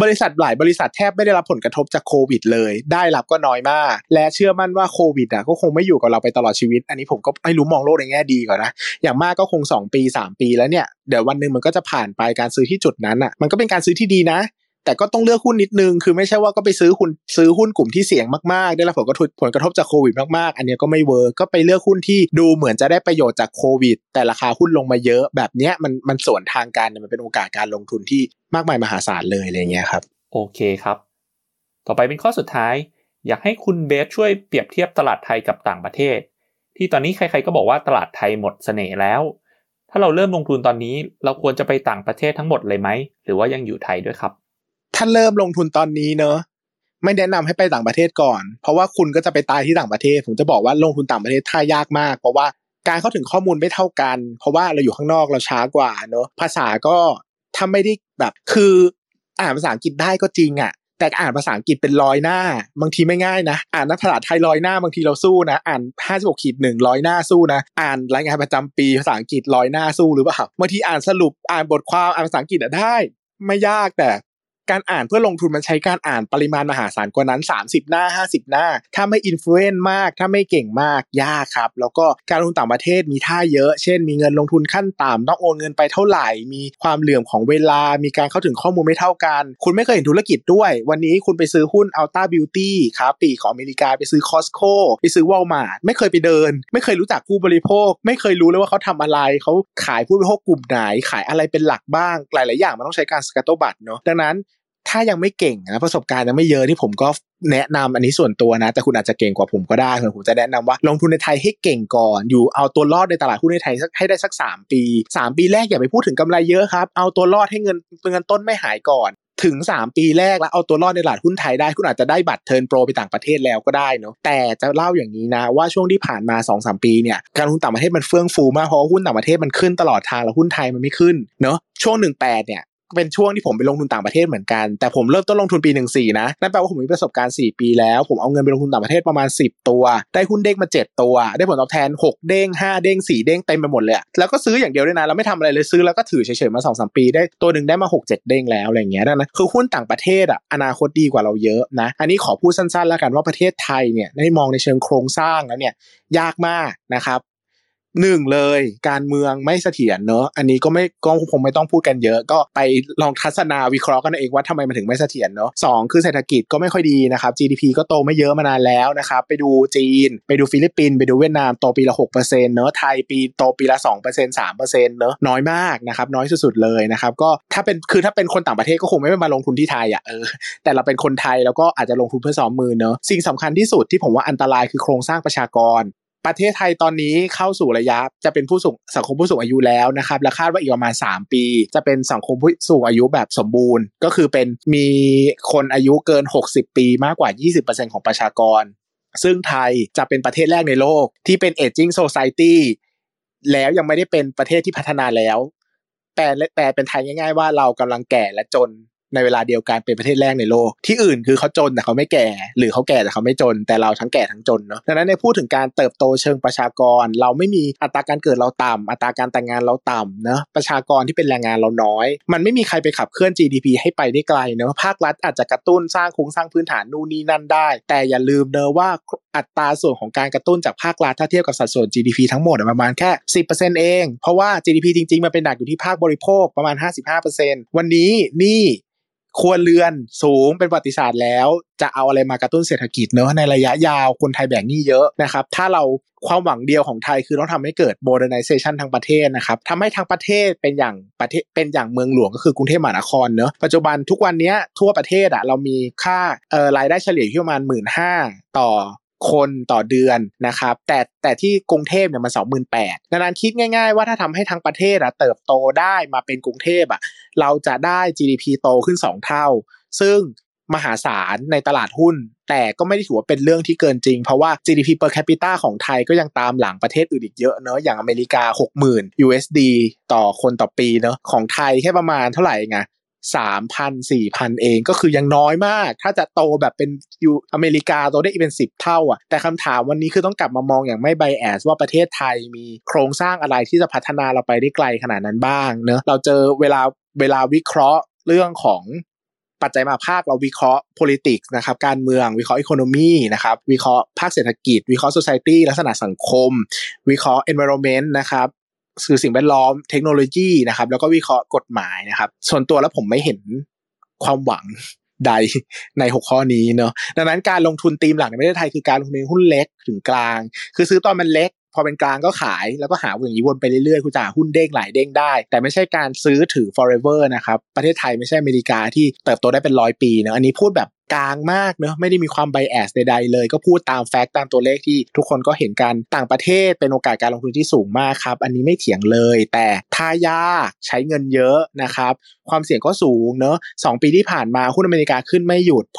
บริษัทหลายบริษัทแทบไม่ได้รับผลกระทบจากโควิดเลยได้รับก็น้อยมากและเชื่อมั่นว่าโควิดอ่ะก็คงไม่อยู่กับเราไปตลอดชีวิตอันนี้ผมก็ไม่รู้มองโลกในแง่ดีก่อนนะอย่างมากก็คง2ปี3ปีแล้วเนี่ยเดี๋ยววันนึงมันก็จะผ่านไปการซื้อที่จุดนั้นอ่ะมันก็เป็นการซื้อที่ดีนะแต่ก็ต้องเลือกหุ้นนิดนึงคือไม่ใช่ว่าก็ไปซื้อหุ้นกลุ่มที่เสี่ยงมากๆได้รับผลกระทบจากโควิดมากๆอันนี้ก็ไม่เวิร์กก็ไปเลือกหุ้นที่ดูเหมือนจะได้ประโยชน์จากโควิดแต่ราคาหุ้นลงมาเยอะแบบเนี้ยมันสวนทางกันมันเป็นโอกาสการลงทุนที่มากมายมหาศาลเลยอะไรเงี้ยครับโอเคครับต่อไปเป็นข้อสุดท้ายอยากให้คุณเบสช่วยเปรียบเทียบตลาดไทยกับต่างประเทศที่ตอนนี้ใครๆก็บอกว่าตลาดไทยหมดเสน่ห์แล้วถ้าเราเริ่มลงทุนตอนนี้เราควรจะไปต่างประเทศทั้งหมดเลยไหมหรือว่ายังอยู่ไทยด้วยครับถ้าเริ่มลงทุนตอนนี้เนอะไม่แนะนำให้ไปต่างประเทศก่อนเพราะว่าคุณก็จะไปตายที่ต่างประเทศผมจะบอกว่าลงทุนต่างประเทศท่ายากมากเพราะว่าการเข้าถึงข้อมูลไม่เท่ากันเพราะว่าเราอยู่ข้างนอกเราช้ากว่าเนอะภาษาก็ถ้าไม่ได้แบบคืออ่านภาษาอังกฤษได้ก็จริงอะแต่อ่านภาษาอังกฤษเป็น100หน้าบางทีไม่ง่ายนะอ่านภาษาไทย100หน้าบางทีเราสู้นะอ่าน 56-1 100หน้าสู้นะอ่านรายงานประจำปีภาษาอังกฤษ100หน้าสู้หรือเปล่าบางทีอ่านสรุปอ่านบทความอ่านภาษาอังกฤษได้ไม่ยากแต่การอ่านเพื่อลงทุนมันใช้การอ่านปริมาณมหาศาลกว่านั้น30หน้า50หน้าถ้าไม่อินฟลูเอนซ์มากถ้าไม่เก่งมากยากครับแล้วก็การลงทุนต่างประเทศมีท่าเยอะเช่นมีเงินลงทุนขั้นต่ำต้องโอนเงินไปเท่าไหร่มีความเหลื่อมของเวลามีการเข้าถึงข้อมูลไม่เท่ากันคุณไม่เคยเห็นธุรกิจด้วยวันนี้คุณไปซื้อหุ้น Alta Beauty ค้าปลีกของอเมริกาไปซื้อ Costco ไปซื้อ Walmart ไม่เคยไปเดินไม่เคยรู้จักผู้บริโภคไม่เคยรู้เลยว่าเขาทำอะไรเขาขายผู้บริโภคกลุ่มไหนขายอะไรเป็นหลักบ้างหลายๆอย่างมันต้องใช้การสกัดโตบัตเนาะดังนั้นถ้ายังไม่เก่งนะประสบการณ์ยังไม่เยอะที่ผมก็แนะนำอันนี้ส่วนตัวนะแต่คุณอาจจะเก่งกว่าผมก็ได้ผมจะแนะนำว่าลงทุนในไทยให้เก่งก่อนอยู่เอาตัวรอดในตลาดหุ้นในไทยให้ได้สัก3ปี3ปีแรกอย่าไปพูดถึงกำไรเยอะครับเอาตัวรอดให้เงินต้นไม่หายก่อนถึง3ปีแรกแล้วเอาตัวรอดในตลาดหุ้นไทยได้คุณอาจจะได้บัตรเทิร์นโปรไปต่างประเทศแล้วก็ได้เนาะแต่จะเล่าอย่างนี้นะว่าช่วงที่ผ่านมา 2-3 ปีเนี่ยการลงทุนต่างประเทศมันเฟื่องฟูมากเพราะหุ้นต่างประเทศมันขึ้นตลอดทางแล้วหุ้นไทยมันไม่ขึ้นเนาะช่วง18เนี่ยเป็นช่วงที่ผมไปลงทุนต่างประเทศเหมือนกันแต่ผมเริ่มต้นลงทุนปี14นะนั่นแปลว่าผมมีประสบการณ์4ปีแล้วผมเอาเงินไปลงทุนต่างประเทศประมาณ10ตัวได้หุ้นเด้งมา7ตัวได้ผลตอบแทน6เด้ง5เด้ง4เด้งเต็มไปหมดเลยแล้วก็ซื้ออย่างเดียวด้วยนะเราไม่ทำอะไรเลยซื้อแล้วก็ถือเฉยๆมา 2-3 ปีได้ตัวนึงได้มา 6-7 เด้งแล้วอะไรอย่างเงี้ยนั่นนะคือหุ้นต่างประเทศอ่ะอนาคตดีกว่าเราเยอะนะอันนี้ขอพูดสั้นๆแล้วกันว่าประเทศไทยเนี่ยได้มองในเชิงโครงสร้างแล้วเนี่ยยากมากนะครับ1เลยการเมืองไม่เสถียรเนอะอันนี้ก็ไม่ก็คงไม่ต้องพูดกันเยอะก็ไปลองทัศนาวิเคราะห์กันเองว่าทำไมมันถึงไม่เสถียรเนอะ2คือเศรษฐกิจก็ไม่ค่อยดีนะครับ GDP ก็โตไม่เยอะมานานแล้วนะครับไปดูจีนไปดูฟิลิปปินส์ไปดูเวียดนามโตปีละ 6% เนอะไทยปีโตปีละ 2% 3% เนอะน้อยมากนะครับน้อยสุดๆเลยนะครับก็ถ้าเป็นคนต่างประเทศก็คงไม่มาลงทุนที่ไทยอ่ะแต่เราเป็นคนไทยแล้วก็อาจจะลงทุนเพื่อซ้อมมือเนอะสิ่งสำคัญที่สุดที่ผมว่าอันตรายคือโครงสร้างประชากรประเทศไทยตอนนี้เข้าสู่ระยะจะเป็นผู้สูงสังคมผู้สูงอายุแล้วนะครับและคาดว่าอีกประมาณ3ปีจะเป็นสังคมผู้สูงอายุแบบสมบูรณ์ก็คือเป็นมีคนอายุเกิน60ปีมากกว่า 20% ของประชากรซึ่งไทยจะเป็นประเทศแรกในโลกที่เป็น Aging Society แล้วยังไม่ได้เป็นประเทศที่พัฒนาแล้วแต่เป็นไทยง่ายๆว่าเรากำลังแก่และจน ในเวลาเดียวกันเป็นประเทศแรกในโลกที่อื่นคือเขาจนแต่เขาไม่แก่หรือเขาแก่แต่เขาไม่จนแต่เราทั้งแก่ทั้งจนเนาะดังนั้นในพูดถึงการเติบโตเชิงประชากรเราไม่มีอัตราการเกิดเราต่ำอัตราการแต่งงานเราต่ำนะประชากรที่เป็นแรงงานเราน้อยมันไม่มีใครไปขับเคลื่อน GDP ให้ไปได้ไกลเนาะภาครัฐอาจจะกระตุ้นสร้างโครงสร้างพื้นฐานนู่นนี่นั่นได้แต่อย่าลืมเนะว่าอัตราส่วนของการกระตุ้นจากภาครัฐถ้าเทียบกับสัดส่วน GDP ทั้งหมดประมาณแค่ 10% เองเพราะว่า GDP จริงๆมันเป็นหนักอยู่ที่ภาคบริโภคประมาณ 55% วันนี้นี่ครัวเรือนสูงเป็นประวัติศาสตร์แล้วจะเอาอะไรมากระตุ้นเศรษฐกิจเนอะในระยะยาวคนไทยแบกหนี้เยอะนะครับถ้าเราความหวังเดียวของไทยคือต้องทำให้เกิด modernization ทางประเทศนะครับทำให้ทางประเทศเป็นอย่างเมืองหลวงก็คือกรุงเทพมหานครเนอะปัจจุบันทุกวันนี้ทั่วประเทศอะเรามีค่ารายได้เฉลี่ยอยู่ที่ประมาณ 15,000 ต่อคนต่อเดือนนะครับแต่ที่กรุงเทพเนี่ยมัน 28,000 ดังนั้นคิดง่ายๆว่าถ้าทำให้ทั้งประเทศเติบโตได้มาเป็นกรุงเทพเราจะได้ GDP โตขึ้น2เท่าซึ่งมหาศาลในตลาดหุ้นแต่ก็ไม่ได้ถือว่าเป็นเรื่องที่เกินจริงเพราะว่า GDP per capita ของไทยก็ยังตามหลังประเทศอื่นอีกเยอะเนอะอย่างอเมริกา 60,000 USD ต่อคนต่อปีเนอะของไทยแค่ประมาณเท่าไหร่ไง3,000-4,000 เองก็คือยังน้อยมากถ้าจะโตแบบเป็นอยู่อเมริกาโตได้อีกเป็น10เท่าอ่ะแต่คำถามวันนี้คือต้องกลับมามองอย่างไม่ไบแอสว่าประเทศไทยมีโครงสร้างอะไรที่จะพัฒนาเราไปได้ไกลขนาดนั้นบ้างเนอะเราเจอเวลาวิเคราะห์เรื่องของปัจจัยมาภาคเราวิเคราะห์ politics นะครับการเมืองวิเคราะห์ economy นะครับวิเคราะห์ภาคเศรษฐกิจวิเคราะห์ society ลักษณะสังคมวิเคราะห์ environment นะครับคือสิ่งแวดล้อมเทคโนโลยีนะครับแล้วก็วิเคราะห์กฎหมายนะครับส่วนตัวแล้วผมไม่เห็นความหวังใดใน6ข้อนี้เนาะดังนั้นการลงทุนธีมหลักในประเทศไทยคือการลงทุนในหุ้นเล็กถึงกลางคือซื้อตอนมันเล็กพอเป็นกลางก็ขายแล้วก็หาอย่างนี้วนไปเรื่อยๆคุณจะหาหุ้นเด้งหลายเด้งได้แต่ไม่ใช่การซื้อถือ forever นะครับประเทศไทยไม่ใช่อเมริกาที่เติบโตได้เป็น100ปีเนาะอันนี้พูดแบบกลางมากเนอะไม่ได้มีความไบแอสใดๆเลยก็พูดตามแฟกต์ตามตัวเลขที่ทุกคนก็เห็นกันต่างประเทศเป็นโอกาสการลงทุนที่สูงมากครับอันนี้ไม่เถียงเลยแต่ถ้ายากใช้เงินเยอะนะครับความเสี่ยงก็สูงเนอะ2ปีที่ผ่านมาหุ้นอเมริกาขึ้นไม่หยุดเ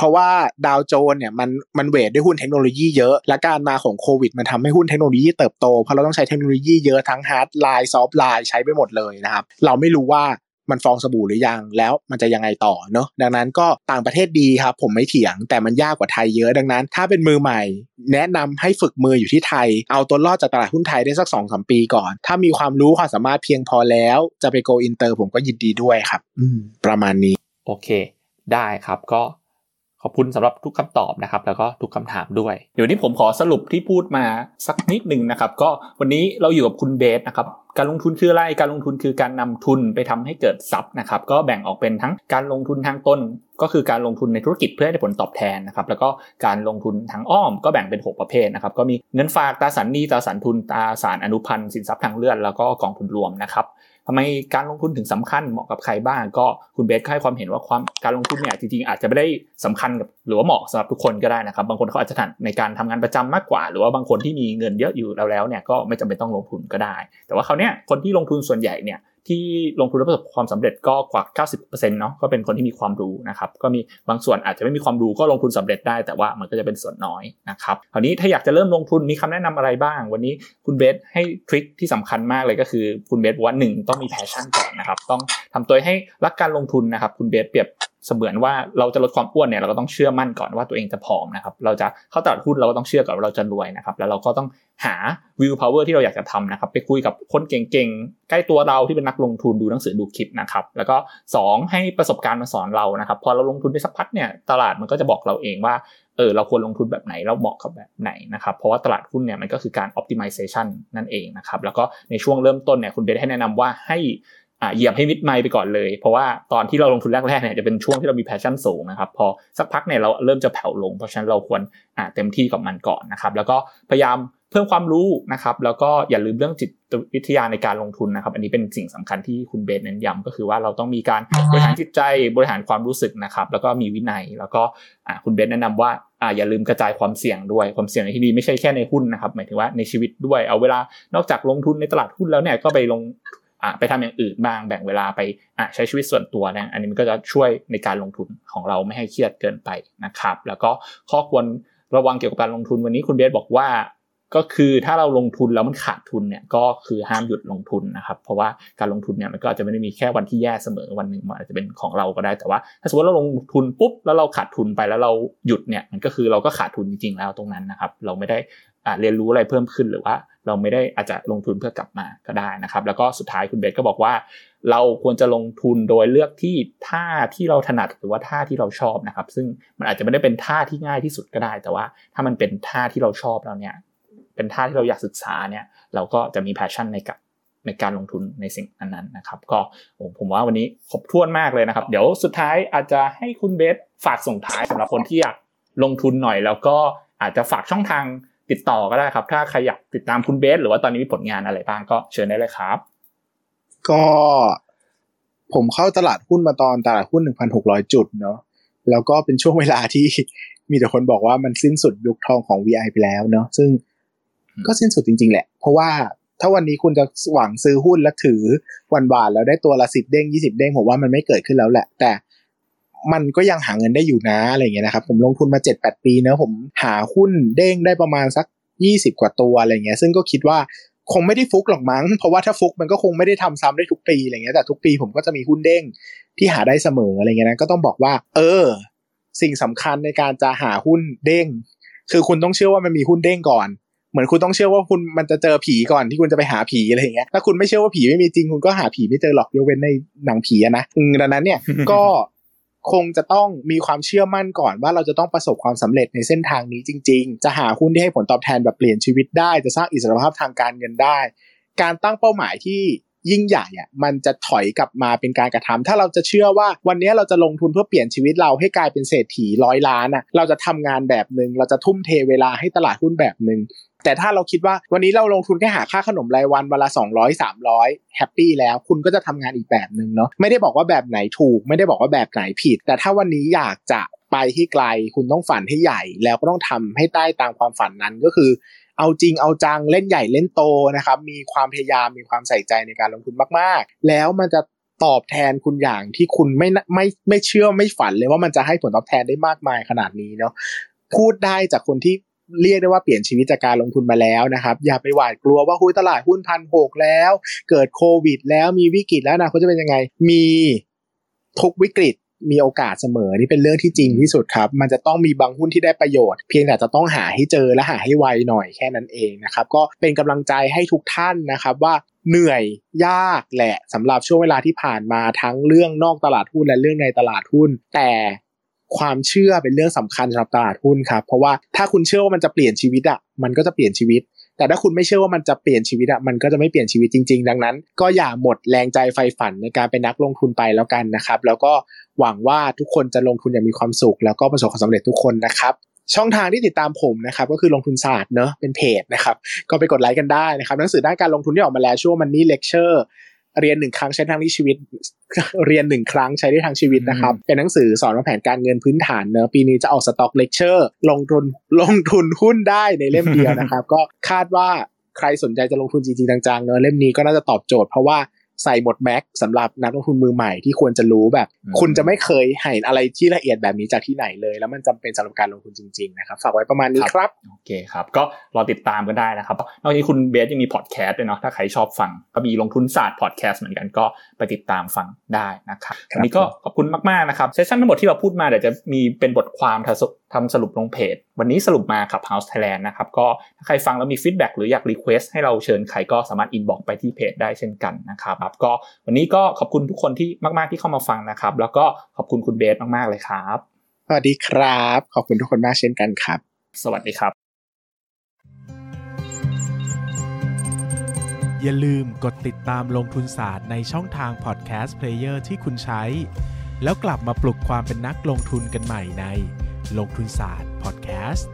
พราะว่าดาวโจนส์เนี่ยมันเวทด้วยหุ้นเทคโนโลยีเยอะและการมาของโควิดมันทำให้หุ้นเทคโนโลยีเติบโตเพราะเราต้องใช้เทคโนโลยีเยอะทั้งฮาร์ดไลน์ซอฟต์ไลน์ใช้ไปหมดเลยนะครับเราไม่รู้ว่ามันฟองสบู่หรือยังแล้วมันจะยังไงต่อเนาะดังนั้นก็ต่างประเทศดีครับผมไม่เถียงแต่มันยากกว่าไทยเยอะดังนั้นถ้าเป็นมือใหม่แนะนำให้ฝึกมืออยู่ที่ไทยเอาตัวรอดจากตลาดหุ้นไทยได้สัก 2-3 ปีก่อนถ้ามีความรู้ความสามารถเพียงพอแล้วจะไปโกอินเตอร์ผมก็ยินดีด้วยครับประมาณนี้โอเคได้ครับก็ขอบคุณสำหรับทุกคำตอบนะครับแล้วก็ทุกคำถามด้วยเดี๋ยวนี้ผมขอสรุปที่พูดมาสักนิดนึงนะครับก็วันนี้เราอยู่กับคุณเบสนะครับการลงทุนคืออะไรการลงทุนคือการนำทุนไปทำให้เกิดทรัพย์นะครับก็แบ่งออกเป็นทั้งการลงทุนทางตนก็คือการลงทุนในธุรกิจเพื่อให้ได้ผลตอบแทนนะครับแล้วก็การลงทุนทางอ้อมก็แบ่งเป็น6ประเภทนะครับก็มีเงินฝากตราสารหนี้ตราสารทุนตราสารอนุพันธ์สินทรัพย์ทางเลือกแล้วก็กองทุนรวมนะครับทำไมการลงทุนถึงสำคัญเหมาะกับใครบ้างก็คุณเบสให้ความเห็นว่าการลงทุนเนี่ยจริงๆอาจจะไม่ได้สำคัญกับหรือว่าเหมาะสำหรับทุกคนก็ได้นะครับบางคนเขาอาจจะถนัดในการทำงานประจำมากกว่าหรือว่าบางคนที่มีเงินเยอะอยู่แล้วเนี่ยก็ไม่จำเป็นต้องลงทุนก็ได้แต่ว่าคราวเนี้ยคนที่ลงทุนส่วนใหญ่เนี่ยที่ลงทุนแล้วประสบความสำเร็จก็กว่า 90% เนาะก็เป็นคนที่มีความรู้นะครับก็มีบางส่วนอาจจะไม่มีความรู้ก็ลงทุนสำเร็จได้แต่ว่ามันก็จะเป็นส่วนน้อยนะครับคราวนี้ถ้าอยากจะเริ่มลงทุนมีคำแนะนำอะไรบ้างวันนี้คุณเบสให้ทริคที่สำคัญมากเลยก็คือคุณเบสบอกว่า1ต้องมีแพชชั่นก่อนนะครับต้องทำตัวให้รักการลงทุนนะครับคุณเบสเปรียบเสมือนว่าเราจะลดความอ้วนเนี่ยเราก็ต้องเชื่อมั่นก่อนว่าตัวเองจะผอมนะครับเราจะเข้าตลาดหุ้นเราก็ต้องเชื่อก่อนว่าเราจะรวยนะครับแล้วเราก็ต้องหาวิวพาวเวอร์ที่เราอยากจะทำนะครับไปคุยกับคนเก่งๆใกล้ตัวเราที่เป็นนักลงทุนดูหนังสือดูคลิปนะครับแล้วก็2ให้ประสบการณ์มาสอนเรานะครับพอเราลงทุนไปสักพักเนี่ยตลาดมันก็จะบอกเราเองว่าเราควรลงทุนแบบไหนเราเหมาะกับแบบไหนนะครับเพราะว่าตลาดหุ้นเนี่ยมันก็คือการ optimization นั่นเองนะครับแล้วก็ในช่วงเริ่มต้นเนี่ยคุณเบสให้แนะนำว่าให้เหยียบให้มิดไมล์ไปก่อนเลยเพราะว่าตอนที่เราลงทุนแรกๆเนี่ยจะเป็นช่วงที่เรามีแพชชั่นสูงนะครับพอสักพักเนี่ยเราเริ่มจะแผ่วลงเพราะฉะนั้นเราควรเต็มที่กับมันก่อนนะครับแล้วก็พยายามเพิ่มความรู้นะครับแล้วก็อย่าลืมเรื่องจิตวิทยาในการลงทุนนะครับอันนี้เป็นสิ่งสำคัญที่คุณเบสเน้นย้ำก็คือว่าเราต้องมีการบริหารจิตใจบริหารความรู้สึกนะครับแล้วก็มีวินัยแล้วก็คุณเบสแนะนำว่าอย่าลืมกระจายความเสี่ยงด้วยความเสี่ยงในที่นี้ไม่ใช่แค่ในหุ้นนะครับหมายถึงว่าในชีวิตด้วยเอาเวลานอกจากลงทุนในตลาดหุ้นแล้วเนี่ยก็ไปลงไปทำอย่างอื่นบ้างแบ่งเวลาไปใช้ชีวิตส่วนตัวนะอันนี้มันก็จะช่วยในการลงทุนของเราไม่ให้เครียดเกินไปนะครับแล้วก็ข้อควรระวังเกี่ยวกับการลงทุนวันนี้คุณเบสบอกว่า ก็คือถ้าเราลงทุนแล้วมันขาดทุนเนี่ยก็คือห้ามหยุดลงทุนนะครับเพราะว่าการลงทุนเนี่ยมันก็อาจจะไม่ได้มีแค่วันที่แย่เสมอวันนึงมันอาจจะเป็นของเราก็ได้แต่ว่าถ้าสมมติเราลงทุนปุ๊บแล้วเราขาดทุนไปแล้วเราหยุดเนี่ยมันก็คือเราก็ขาดทุนจริงๆแล้วตรงนั้นนะครับเราไม่ได้เรียนรู้อะไรเพิ่มขึ้นหรือว่าเราไม่ได้อาจจะลงทุนเพื่อกลับมาก็ได้นะครับแล้วก็สุดท้ายคุณเบสก็บอกว่าเราควรจะลงทุนโดยเลือกที่ท่าที่เราถนัดหรือว่าท่าที่เราชอบนะครับซึ่งมันอาจจะไม่ได้เป็นท่าที่ง่ายที่สุดก็ได้แต่ว่าถ้ามันเป็นท่าที่เราชอบแล้วเนี่ยเป็นท่าที่เราอยากศึกษาเนี่ยเราก็จะมีแพชชั่นในการลงทุนในสิ่งนั้นๆนะครับก็ผมว่าวันนี้ครบถ้วนมากเลยนะครับเดี๋ยวสุดท้ายอาจจะให้คุณเบสฝากส่งท้ายสำหรับคนที่อยากลงทุนหน่อยแล้วก็อาจจะฝากช่องทางติดต่อก็ได้ครับถ้าใครอยากติดตามคุณเบสหรือว่าตอนนี้มีผลงานอะไรบ้างก็เชิญได้เลยครับก็ผมเข้าตลาดหุ้นมาตอนตลาดหุ้น 1,600 จุดเนาะแล้วก็เป็นช่วงเวลาที่มีแต่คนบอกว่ามันสิ้นสุดยุคทองของ VI ไปแล้วเนาะซึ่งก็สิ้นสุดจริงๆแหละเพราะว่าถ้าวันนี้คุณจะหวังซื้อหุ้นแล้วถือวันบาทแล้วได้ตัวละ10เด้ง20เด้งผมว่ามันไม่เกิดขึ้นแล้วแหละแต่มันก็ยังหาเงินได้อยู่นะอะไรอย่างเงี้ยนะครับผมลงทุนมา 7-8 ปีนะผมหาหุ้นเด้งได้ประมาณสัก20กว่าตัวอะไรอย่างเงี้ยซึ่งก็คิดว่าคงไม่ได้ฟุกหรอกมั้งเพราะว่าถ้าฟุกมันก็คงไม่ได้ทำซ้ำได้ทุกปีอะไรอย่างเงี้ยแต่ทุกปีผมก็จะมีหุ้นเด้งที่หาได้เสมออะไรอย่างเงี้ยนะก็ต้องบอกว่าสิ่งสำคัญในการจะหาหุ้นเด้งคือคุณต้องเชื่อว่ามันมีหุ้นเด้งก่อนเหมือนคุณต้องเชื่อว่าคุณมันจะเจอผีก่อนที่คุณจะไปหาผีอะไรอย่างเงี้ยถ้าคุณไม่เชื่อว่าผีไม่มีจริงคุณก็หาผีไม่เจอหรอกยกเว้นในหนังผีนะดังนั้นเนี่ยก็คงจะต้องมีความเชื่อมั่นก่อนว่าเราจะต้องประสบความสำเร็จในเส้นทางนี้จริงๆจะหาหุ้นที่ให้ผลตอบแทนแบบเปลี่ยนชีวิตได้จะสร้างอิสรภาพทางการเงินได้การตั้งเป้าหมายที่ยิ่งใหญ่อ่ะมันจะถอยกลับมาเป็นการกระทำถ้าเราจะเชื่อว่าวันนี้เราจะลงทุนเพื่อเปลี่ยนชีวิตเราให้กลายเป็นเศรษฐีร้อยล้านอ่ะเราจะทำงานแบบนึงเราจะทุ่มเทเวลาให้ตลาดหุ้นแบบนึงแต่ถ้าเราคิดว่าวันนี้เราลงทุนแค่หาค่าขนมรายวันวันละ200 300แฮปปี้แล้วคุณก็จะทำงานอีกแบบนึงเนาะไม่ได้บอกว่าแบบไหนถูกไม่ได้บอกว่าแบบไหนผิดแต่ถ้าวันนี้อยากจะไปให้ไกลคุณต้องฝันให้ใหญ่แล้วก็ต้องทำให้ได้ตามความฝันนั้นก็คือเอาจริงเอาจังเล่นใหญ่เล่นโตนะครับมีความพยายามมีความใส่ใจในการลงทุนมากๆแล้วมันจะตอบแทนคุณอย่างที่คุณไม่เชื่อไม่ฝันเลยว่ามันจะให้ผลตอบแทนได้มากมายขนาดนี้เนาะพูดได้จากคนที่เรียกได้ว่าเปลี่ยนชีวิตจากการลงทุนมาแล้วนะครับอย่าไปหวาดกลัวว่าหุ้นตลาดหุ้น 1,600 แล้วเกิดโควิดแล้วมีวิกฤตแล้วนะเขาจะเป็นยังไงมีทุกวิกฤตมีโอกาสเสมอนี่เป็นเรื่องที่จริงที่สุดครับมันจะต้องมีบางหุ้นที่ได้ประโยชน์เพียงแต่จะต้องหาให้เจอและหาให้ไวหน่อยแค่นั้นเองนะครับก็เป็นกำลังใจให้ทุกท่านนะครับว่าเหนื่อยยากแหละสำหรับช่วงเวลาที่ผ่านมาทั้งเรื่องนอกตลาดหุ้นและเรื่องในตลาดหุ้นแต่ความเชื่อเป็นเรื่องสำคัญสำหรับตลาดหุ้นครับเพราะว่าถ้าคุณเชื่อว่ามันจะเปลี่ยนชีวิตอ่ะมันก็จะเปลี่ยนชีวิตแต่ถ้าคุณไม่เชื่อว่ามันจะเปลี่ยนชีวิตอ่ะมันก็จะไม่เปลี่ยนชีวิตจริงๆดังนั้นก็อย่าหมดแรงใจไฟฝันในการเป็นนักลงทุนไปแล้วกันนะครับแล้วก็หวังว่าทุกคนจะลงทุนอย่างมีความสุขแล้วก็ประสบความสำเร็จทุกคนนะครับช่องทางที่ติดตามผมนะครับก็คือลงทุนศาสตร์เนอะเป็นเพจนะครับก็ไปกดไลค์กันได้นะครับหนังสือด้านการลงทุนที่ออกมาแล้วชื่อว่า Money Lectureเรียน1ครั้งใช้ทั้งชีวิตเรียน1ครั้งใช้ได้ทั้งชีวิตนะครับเป็นหนังสือสอนวางแผนการเงินพื้นฐานเนอะปีนี้จะออกสต็อกเลคเชอร์ลงทุนหุ้นได้ในเล่มเดียวนะครับ ก็คาดว่าใครสนใจจะลงทุนจริงๆจังๆเนอะเล่มนี้ก็น่าจะตอบโจทย์เพราะว่าใส่หมดแม็กสำหรับนักลงทุนมือใหม่ที่ควรจะรู้แบบคุณจะไม่เคยเห็นอะไรที่ละเอียดแบบนี้จากที่ไหนเลยแล้วมันจำเป็นสำหรับการลงทุนจริงๆนะครับฝากไว้ประมาณนี้ครับโอเคครับก็รอติดตามกันได้นะครับนอกจากนี้คุณเบสยังมีพอดแคสต์ด้วยเนาะถ้าใครชอบฟังก็มีลงทุนศาสตร์พอดแคสต์เหมือนกันก็ไปติดตามฟังได้นะครับวันนี้ก็ขอบคุณมากๆนะครับเซสชั่นทั้งหมดที่เราพูดมาเดี๋ยวจะมีเป็นบทความทำสรุปลงเพจวันนี้สรุปมาครับ House Thailand นะครับก็ถ้าใครฟังแล้วมีฟีดแบ็กหรืออยากรีเควสให้เราเชิญใครก็สามารถอินบ็อกซ์ไปที่เพจได้เช่นกันนะครับก็วันนี้ก็ขอบคุณทุกคนที่มากๆที่เข้ามาฟังนะครับแล้วก็ขอบคุณคุณเบสมากๆเลยครับสวัสดีครับขอบคุณทุกคนมากเช่นกันครับสวัสดีครับอย่าลืมกดติดตามลงทุนศาสตร์ในช่องทางพอดแคสต์เพลเยอร์ที่คุณใช้แล้วกลับมาปลุกความเป็นนักลงทุนกันใหม่ในลงทุนศาสตร์พอดแคสต์